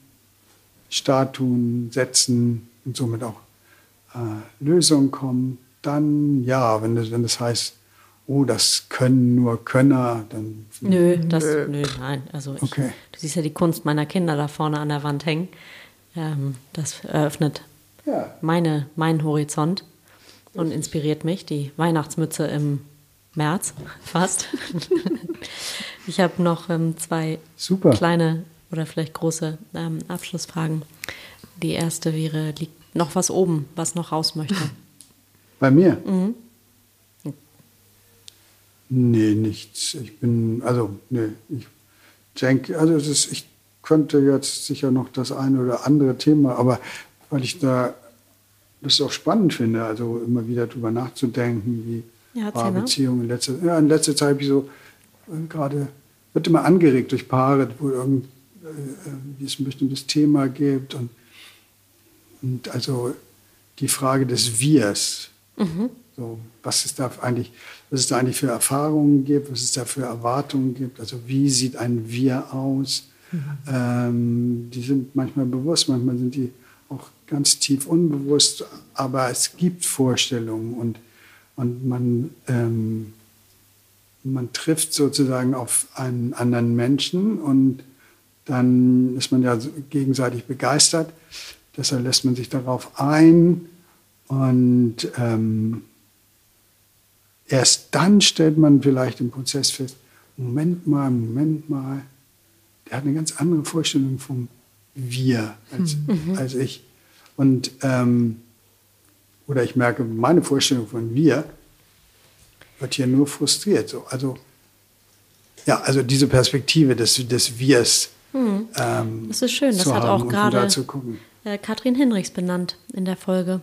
Statuen, Sätzen und somit auch Äh, Lösung kommen, dann ja, wenn das, wenn das heißt, oh, das können nur Könner, dann... Nö, das, äh, nö, nein, also ich, okay. Du siehst ja die Kunst meiner Kinder da vorne an der Wand hängen, ähm, das eröffnet ja. meine, meinen Horizont und inspiriert mich, die Weihnachtsmütze im März, fast. Ich habe noch ähm, zwei Super. kleine oder vielleicht große ähm, Abschlussfragen. Die erste wäre, liegt noch was oben, was noch raus möchte. Bei mir? Mhm. Nee, nichts. Ich bin, also, nee, ich denke, also es ist, ich könnte jetzt sicher noch das eine oder andere Thema, aber weil ich da das auch spannend finde, also immer wieder drüber nachzudenken, wie ja, war Beziehungen in letzter Zeit. Ja, in letzter Zeit habe ich so äh, gerade, wird immer angeregt durch Paare, wo irgend, äh, wie es ein bestimmtes Thema gibt und Und also die Frage des Wirs, mhm. so, was es da eigentlich, was es da eigentlich für Erfahrungen gibt, was es da für Erwartungen gibt, also wie sieht ein Wir aus, mhm. ähm, die sind manchmal bewusst, manchmal sind die auch ganz tief unbewusst, aber es gibt Vorstellungen und, und man, ähm, man trifft sozusagen auf einen anderen Menschen und dann ist man ja gegenseitig begeistert. Deshalb lässt man sich darauf ein und ähm, erst dann stellt man vielleicht im Prozess fest, Moment mal, Moment mal, der hat eine ganz andere Vorstellung vom Wir als, mhm. als ich. Und, ähm, oder ich merke, meine Vorstellung von Wir wird hier nur frustriert. So. Also, ja, also diese Perspektive des, des Wirs mhm. ähm, das ist schön. Das zu hat haben auch und gerade... dazu gucken. Katrin Hinrichs benannt in der Folge.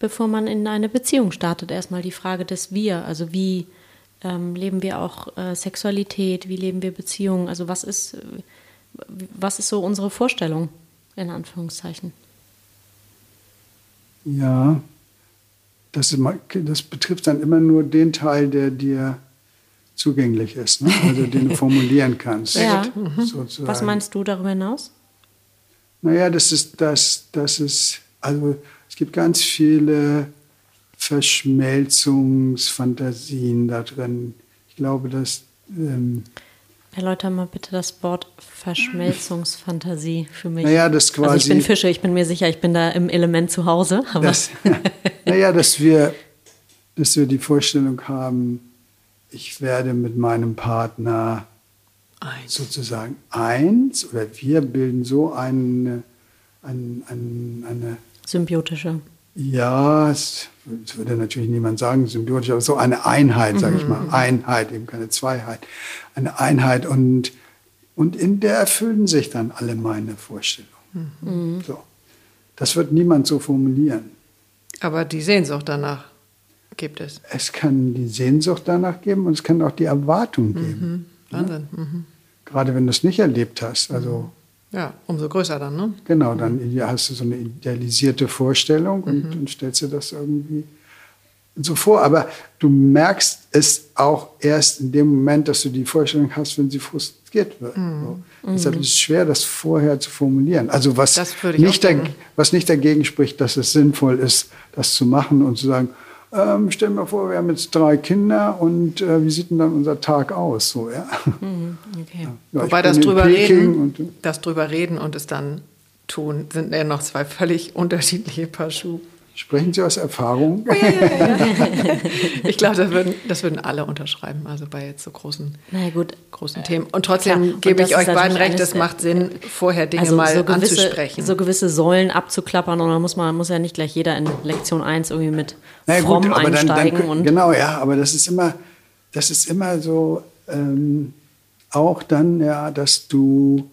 Bevor man in eine Beziehung startet, erstmal die Frage des Wir. Also wie ähm, leben wir auch äh, Sexualität, wie leben wir Beziehungen? Also was ist, was ist so unsere Vorstellung, in Anführungszeichen? Ja, das, ist, das betrifft dann immer nur den Teil, der dir zugänglich ist, ne? Also den du formulieren kannst. Ja. Sozusagen. Was meinst du darüber hinaus? Naja, das ist, das, das ist, also es gibt ganz viele Verschmelzungsfantasien da drin. Ich glaube, dass... Ähm, erläuter mal bitte das Wort Verschmelzungsfantasie für mich. Naja, das quasi... Also ich bin Fische, ich bin mir sicher, ich bin da im Element zu Hause. Aber das, naja, dass wir, dass wir die Vorstellung haben, ich werde mit meinem Partner... Eins. Sozusagen eins, oder wir bilden so eine, eine, eine, eine symbiotische. Ja, es, das würde natürlich niemand sagen, symbiotisch, aber so eine Einheit, sage ich mal, Einheit, eben keine Zweiheit, eine Einheit und, und in der erfüllen sich dann alle meine Vorstellungen. Mhm. So. Das wird niemand so formulieren. Aber die Sehnsucht danach gibt es. Es kann die Sehnsucht danach geben und es kann auch die Erwartung geben. Mhm. Wahnsinn. Ne? Mhm. Gerade wenn du es nicht erlebt hast, also... Ja, umso größer dann, ne? Genau, dann hast du so eine idealisierte Vorstellung und mhm. dann stellst du das irgendwie so vor. Aber du merkst es auch erst in dem Moment, dass du die Vorstellung hast, wenn sie frustriert wird. Mhm. So. Deshalb ist es schwer, das vorher zu formulieren. Also was nicht, dagegen, was nicht dagegen spricht, dass es sinnvoll ist, das zu machen und zu sagen, ähm, stell dir mal vor, wir haben jetzt drei Kinder und äh, wie sieht denn dann unser Tag aus? So, ja. Okay. Ja, wobei das drüber, reden, und, das drüber reden und es dann tun, sind ja noch zwei völlig unterschiedliche Paar Schuhe. Sprechen Sie aus Erfahrung? Oh, ja, ja, ja. Ich glaube, das würden, das würden alle unterschreiben, also bei jetzt so großen, Na gut. großen Themen. Und trotzdem Klar. gebe und ich euch beiden recht, es macht Sinn, vorher Dinge also mal so gewisse, anzusprechen. So gewisse Säulen abzuklappern und dann muss man muss ja nicht gleich jeder in Lektion eins irgendwie mit Na gut, fromm aber einsteigen. Dann, dann, genau, ja, aber das ist immer, das ist immer so, ähm, auch dann, ja, dass du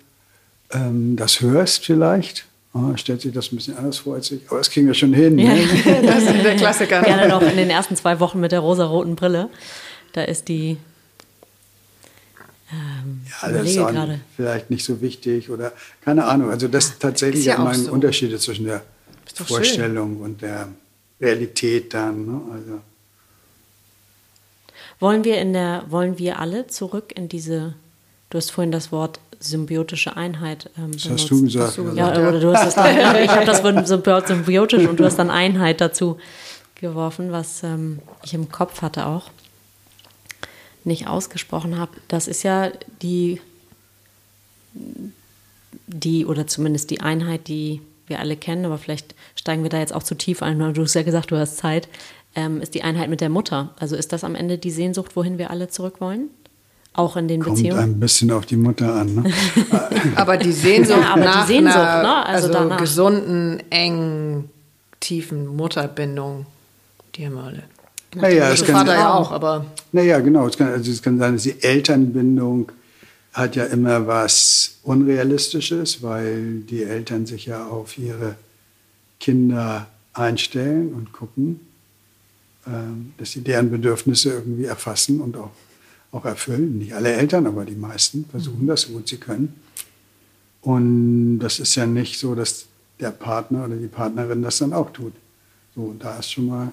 ähm, das hörst vielleicht. Oh, stellt sich das ein bisschen anders vor als ich, aber das kriegen wir schon hin. Ne? Ja, das ist der Klassiker. Gerne noch in den ersten zwei Wochen mit der rosaroten Brille. Da ist die ähm, ja, das ist gerade vielleicht nicht so wichtig oder keine Ahnung. Also das ist tatsächlich ja mal so. Unterschiede zwischen der Vorstellung schön. Und der Realität dann. Ne? Also. Wollen wir in der, wollen wir alle zurück in diese, du hast vorhin das Wort symbiotische Einheit ähm, benutzt. Das hast du gesagt. Ja, oder du hast das dann, ich habe das Wort symbiotisch und du hast dann Einheit dazu geworfen, was ähm, ich im Kopf hatte auch, nicht ausgesprochen habe. Das ist ja die, die, oder zumindest die Einheit, die wir alle kennen, aber vielleicht steigen wir da jetzt auch zu tief ein, weil du hast ja gesagt, du hast Zeit, ähm, ist die Einheit mit der Mutter. Also ist das am Ende die Sehnsucht, wohin wir alle zurück wollen? Auch in den Kommt Beziehungen. Kommt ein bisschen auf die Mutter an. Ne? Aber die Sehnsucht ja, aber nach die Sehnsucht, einer ne? also also gesunden, engen, tiefen Mutterbindung, die haben wir alle. Naja, also es kann Vater ja auch, aber... Naja, genau. Es kann, also es kann sein, dass die Elternbindung hat ja immer was Unrealistisches, weil die Eltern sich ja auf ihre Kinder einstellen und gucken, dass sie deren Bedürfnisse irgendwie erfassen und auch auch erfüllen. Nicht alle Eltern, aber die meisten versuchen das so gut sie können. Und das ist ja nicht so, dass der Partner oder die Partnerin das dann auch tut. So, da ist schon mal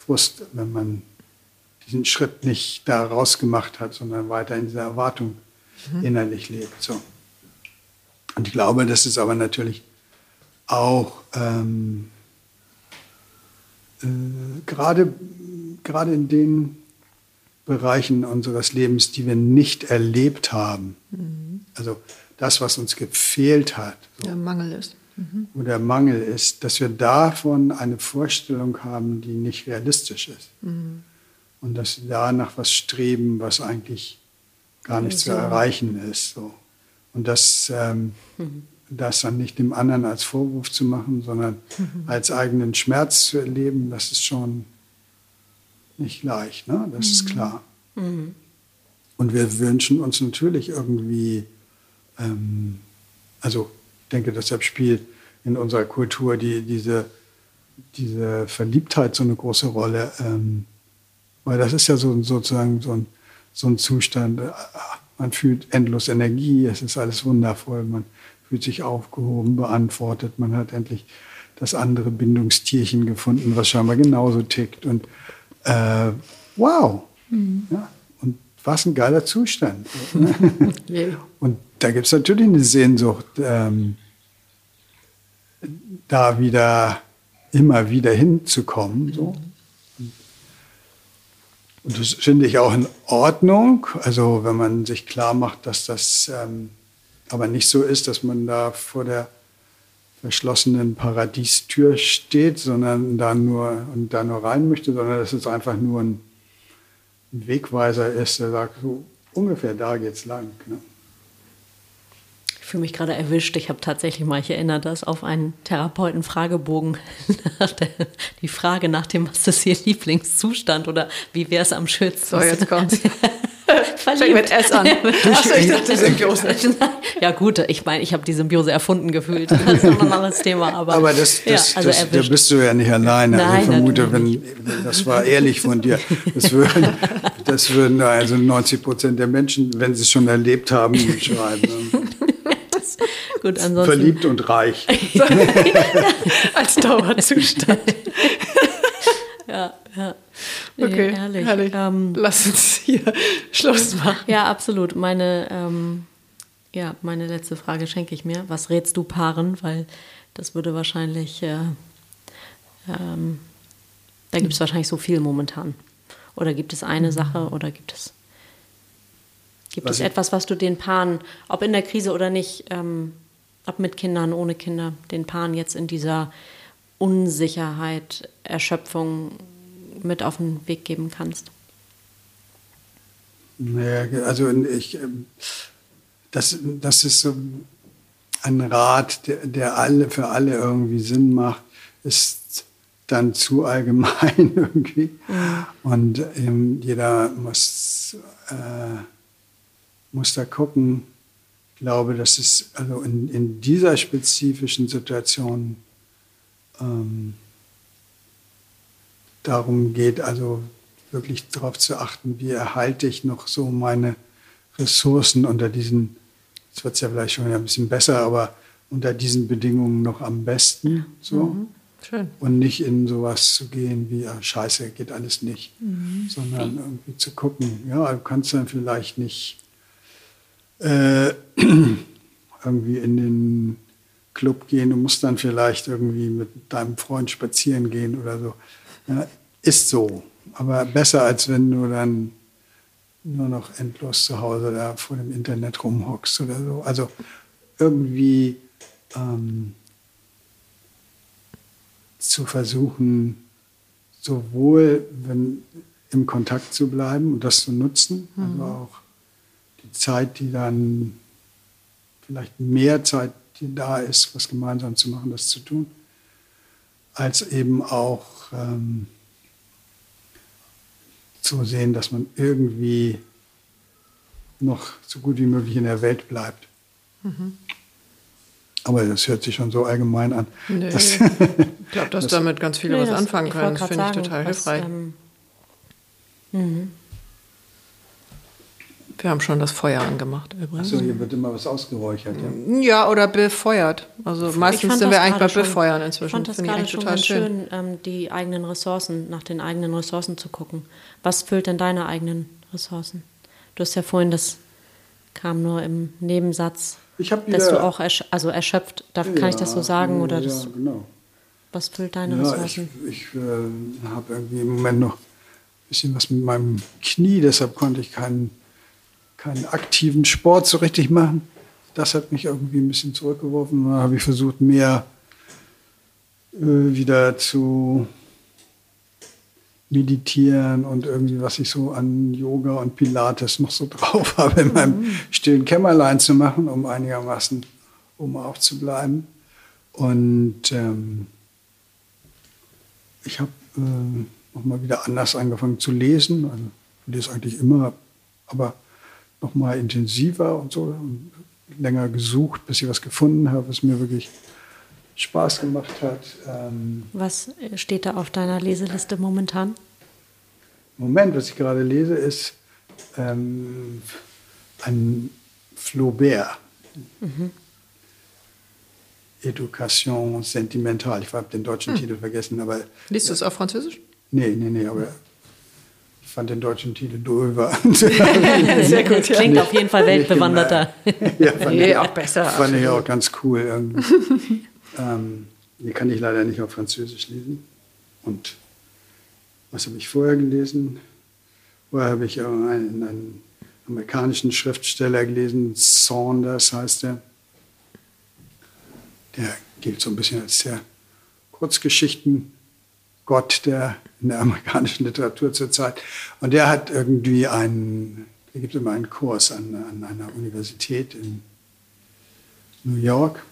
Frust, wenn man diesen Schritt nicht da rausgemacht hat, sondern weiter in dieser Erwartung mhm. innerlich lebt. So. Und ich glaube, das ist aber natürlich auch ähm, äh, gerade, gerade in den Bereichen unseres Lebens, die wir nicht erlebt haben. Mhm. Also das, was uns gefehlt hat. So. Der Mangel ist. Mhm. Oder Mangel ist, dass wir davon eine Vorstellung haben, die nicht realistisch ist. Mhm. Und dass wir da nach was streben, was eigentlich gar nicht so zu erreichen ist. So. Und das, ähm, mhm. das dann nicht dem anderen als Vorwurf zu machen, sondern mhm. als eigenen Schmerz zu erleben, das ist schon... nicht leicht, ne? Das mhm. ist klar. Mhm. Und wir wünschen uns natürlich irgendwie, ähm, also ich denke, deshalb spielt in unserer Kultur die, diese, diese Verliebtheit so eine große Rolle, ähm, weil das ist ja so, sozusagen so ein, so ein Zustand, äh, man fühlt endlos Energie, es ist alles wundervoll, man fühlt sich aufgehoben, beantwortet, man hat endlich das andere Bindungstierchen gefunden, was scheinbar genauso tickt und Äh, wow, mhm. ja, und was ein geiler Zustand. Und da gibt es natürlich eine Sehnsucht, ähm, da wieder, immer wieder hinzukommen. So. Und das finde ich auch in Ordnung, also wenn man sich klar macht, dass das ähm, aber nicht so ist, dass man da vor der verschlossenen Paradiestür steht, sondern da nur, und da nur rein möchte, sondern dass es einfach nur ein Wegweiser ist, der sagt, so ungefähr da geht's lang. Ne? Ich fühle mich gerade erwischt. Ich habe tatsächlich mal, ich erinnere das, auf einen Therapeuten-Fragebogen die Frage nach dem, was ist Ihr Lieblingszustand oder wie wäre es am schönsten? So, jetzt kommt's. Fängt mit S an. Achso, ich dachte Symbiose. Ja gut, ich meine, ich habe die Symbiose erfunden gefühlt. Das ist ein anderes Thema. Aber, aber das, das, ja, also das, da bist du ja nicht alleine. Nein, ich vermute, wenn, das war ehrlich von dir. Das würden, das würden also neunzig Prozent der Menschen, wenn sie es schon erlebt haben, schreiben. Gut, ansonsten. Verliebt und reich. Als Dauerzustand. Ja, ja. Okay, ehrlich. Herrlich. Ähm, Lass uns hier Schluss machen. Ja, absolut. Meine, ähm, ja, meine letzte Frage schenke ich mir. Was rätst du Paaren? Weil das würde wahrscheinlich, äh, ähm, da gibt es wahrscheinlich so viel momentan. Oder gibt es eine Sache oder gibt es, gibt was es etwas, was du den Paaren, ob in der Krise oder nicht, ähm, ob mit Kindern, ohne Kinder, den Paaren jetzt in dieser Unsicherheit, Erschöpfung mit auf den Weg geben kannst? Naja, also ich, das, das ist so ein Rat, der, der alle, für alle irgendwie Sinn macht, ist dann zu allgemein irgendwie. Und ähm, jeder muss, äh, muss da gucken. Ich glaube, das ist also in, in dieser spezifischen Situation ähm, darum geht, also wirklich darauf zu achten, wie erhalte ich noch so meine Ressourcen unter diesen, das wird es ja vielleicht schon ein bisschen besser, aber unter diesen Bedingungen noch am besten. So. Mhm. Schön. Und nicht in sowas zu gehen wie, ah, scheiße, geht alles nicht, mhm. sondern irgendwie zu gucken, ja, du kannst dann vielleicht nicht äh, irgendwie in den Club gehen, du musst dann vielleicht irgendwie mit deinem Freund spazieren gehen oder so. Ja, ist so, aber besser, als wenn du dann nur noch endlos zu Hause da vor dem Internet rumhockst oder so. Also irgendwie ähm, zu versuchen, sowohl wenn, im Kontakt zu bleiben und das zu nutzen, mhm. aber auch die Zeit, die dann vielleicht mehr Zeit, die da ist, was gemeinsam zu machen, das zu tun, als eben auch ähm, zu sehen, dass man irgendwie noch so gut wie möglich in der Welt bleibt. Mhm. Aber das hört sich schon so allgemein an. Nee, dass, ich glaube, dass das, damit ganz viele nee, was anfangen das, können. Das finde ich total was, hilfreich. Ähm, mhm. Wir haben schon das Feuer angemacht übrigens. Achso, hier wird immer was ausgeräuchert, ja? Ja, oder befeuert. Also meistens sind wir eigentlich bei schon, Befeuern inzwischen. Ich fand das Find gerade ich schon total ganz schön, schön, die eigenen Ressourcen, nach den eigenen Ressourcen zu gucken. Was füllt denn deine eigenen Ressourcen? Du hast ja vorhin, das kam nur im Nebensatz, ich wieder, dass du auch ersch- also erschöpft, darf, ja, kann ich das so sagen? Oder ja, das, genau. Was füllt deine ja, Ressourcen? Ich, ich äh, habe irgendwie im Moment noch ein bisschen was mit meinem Knie, deshalb konnte ich keinen keinen aktiven Sport so richtig machen. Das hat mich irgendwie ein bisschen zurückgeworfen. Da habe ich versucht, mehr äh, wieder zu meditieren und irgendwie, was ich so an Yoga und Pilates noch so drauf habe, in mhm. meinem stillen Kämmerlein zu machen, um einigermaßen oben auf zu bleiben. Und ähm, ich habe äh, noch mal wieder anders angefangen zu lesen. Also, ich lese eigentlich immer, aber noch mal intensiver und so, und länger gesucht, bis ich was gefunden habe, was mir wirklich Spaß gemacht hat. Ähm was steht da auf deiner Leseliste momentan? Im Moment, was ich gerade lese, ist ähm, ein Flaubert. Mhm. Éducation sentimentale. Ich habe den deutschen hm. Titel vergessen. Aber liest du es auf Französisch? Nee, nee, nee, aber ich fand den deutschen Titel doofer. Sehr gut. Ja. Klingt auf jeden Fall weltbewanderter. Ja, fand nee, ich, auch besser. Fand ich auch ganz cool. ähm, die kann ich leider nicht auf Französisch lesen. Und was habe ich vorher gelesen? Vorher habe ich einen, einen amerikanischen Schriftsteller gelesen, Saunders heißt er. Der gilt so ein bisschen als der Kurzgeschichten Gott der, in der amerikanischen Literatur zurzeit. Und der hat irgendwie einen, der gibt immer einen Kurs an, an einer Universität in New York,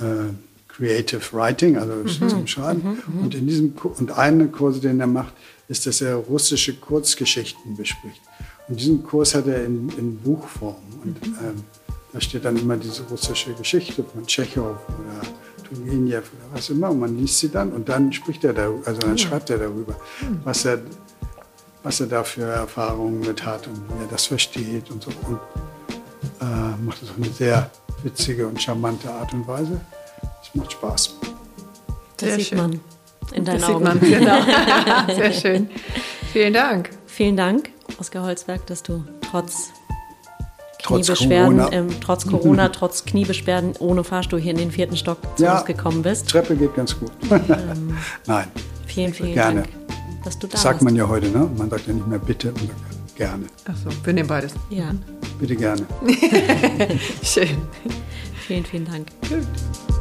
äh, Creative Writing, also mhm. zum Schreiben. Mhm. Und in diesem und einen Kurs, den er macht, ist, dass er russische Kurzgeschichten bespricht. Und diesen Kurs hat er in, in Buchform. Und ähm, da steht dann immer diese russische Geschichte von Tschechow oder Turgenev oder was immer. Und man liest sie dann und dann spricht er darüber, also dann schreibt er darüber, was er, was er da für Erfahrungen mit hat und wie er das versteht und so. Und äh, macht das auf eine sehr witzige und charmante Art und Weise. Es macht Spaß. Das sehr sieht schön. Man in deinen das Augen. Man, genau. Sehr schön. Vielen Dank. Vielen Dank, Oskar Holzberg, dass du trotz Kniebeschwerden, trotz Corona, ähm, trotz, Corona trotz Kniebeschwerden ohne Fahrstuhl hier in den vierten Stock zu ja, uns gekommen bist. Treppe geht ganz gut. Ähm, Nein. Vielen, vielen gerne. Dank, dass du da warst. Das sagt man ja heute, ne? Man sagt ja nicht mehr bitte, man sagt gerne. Ach so, wir nehmen beides. Ja. Bitte gerne. Schön. Vielen, vielen Dank. Gut.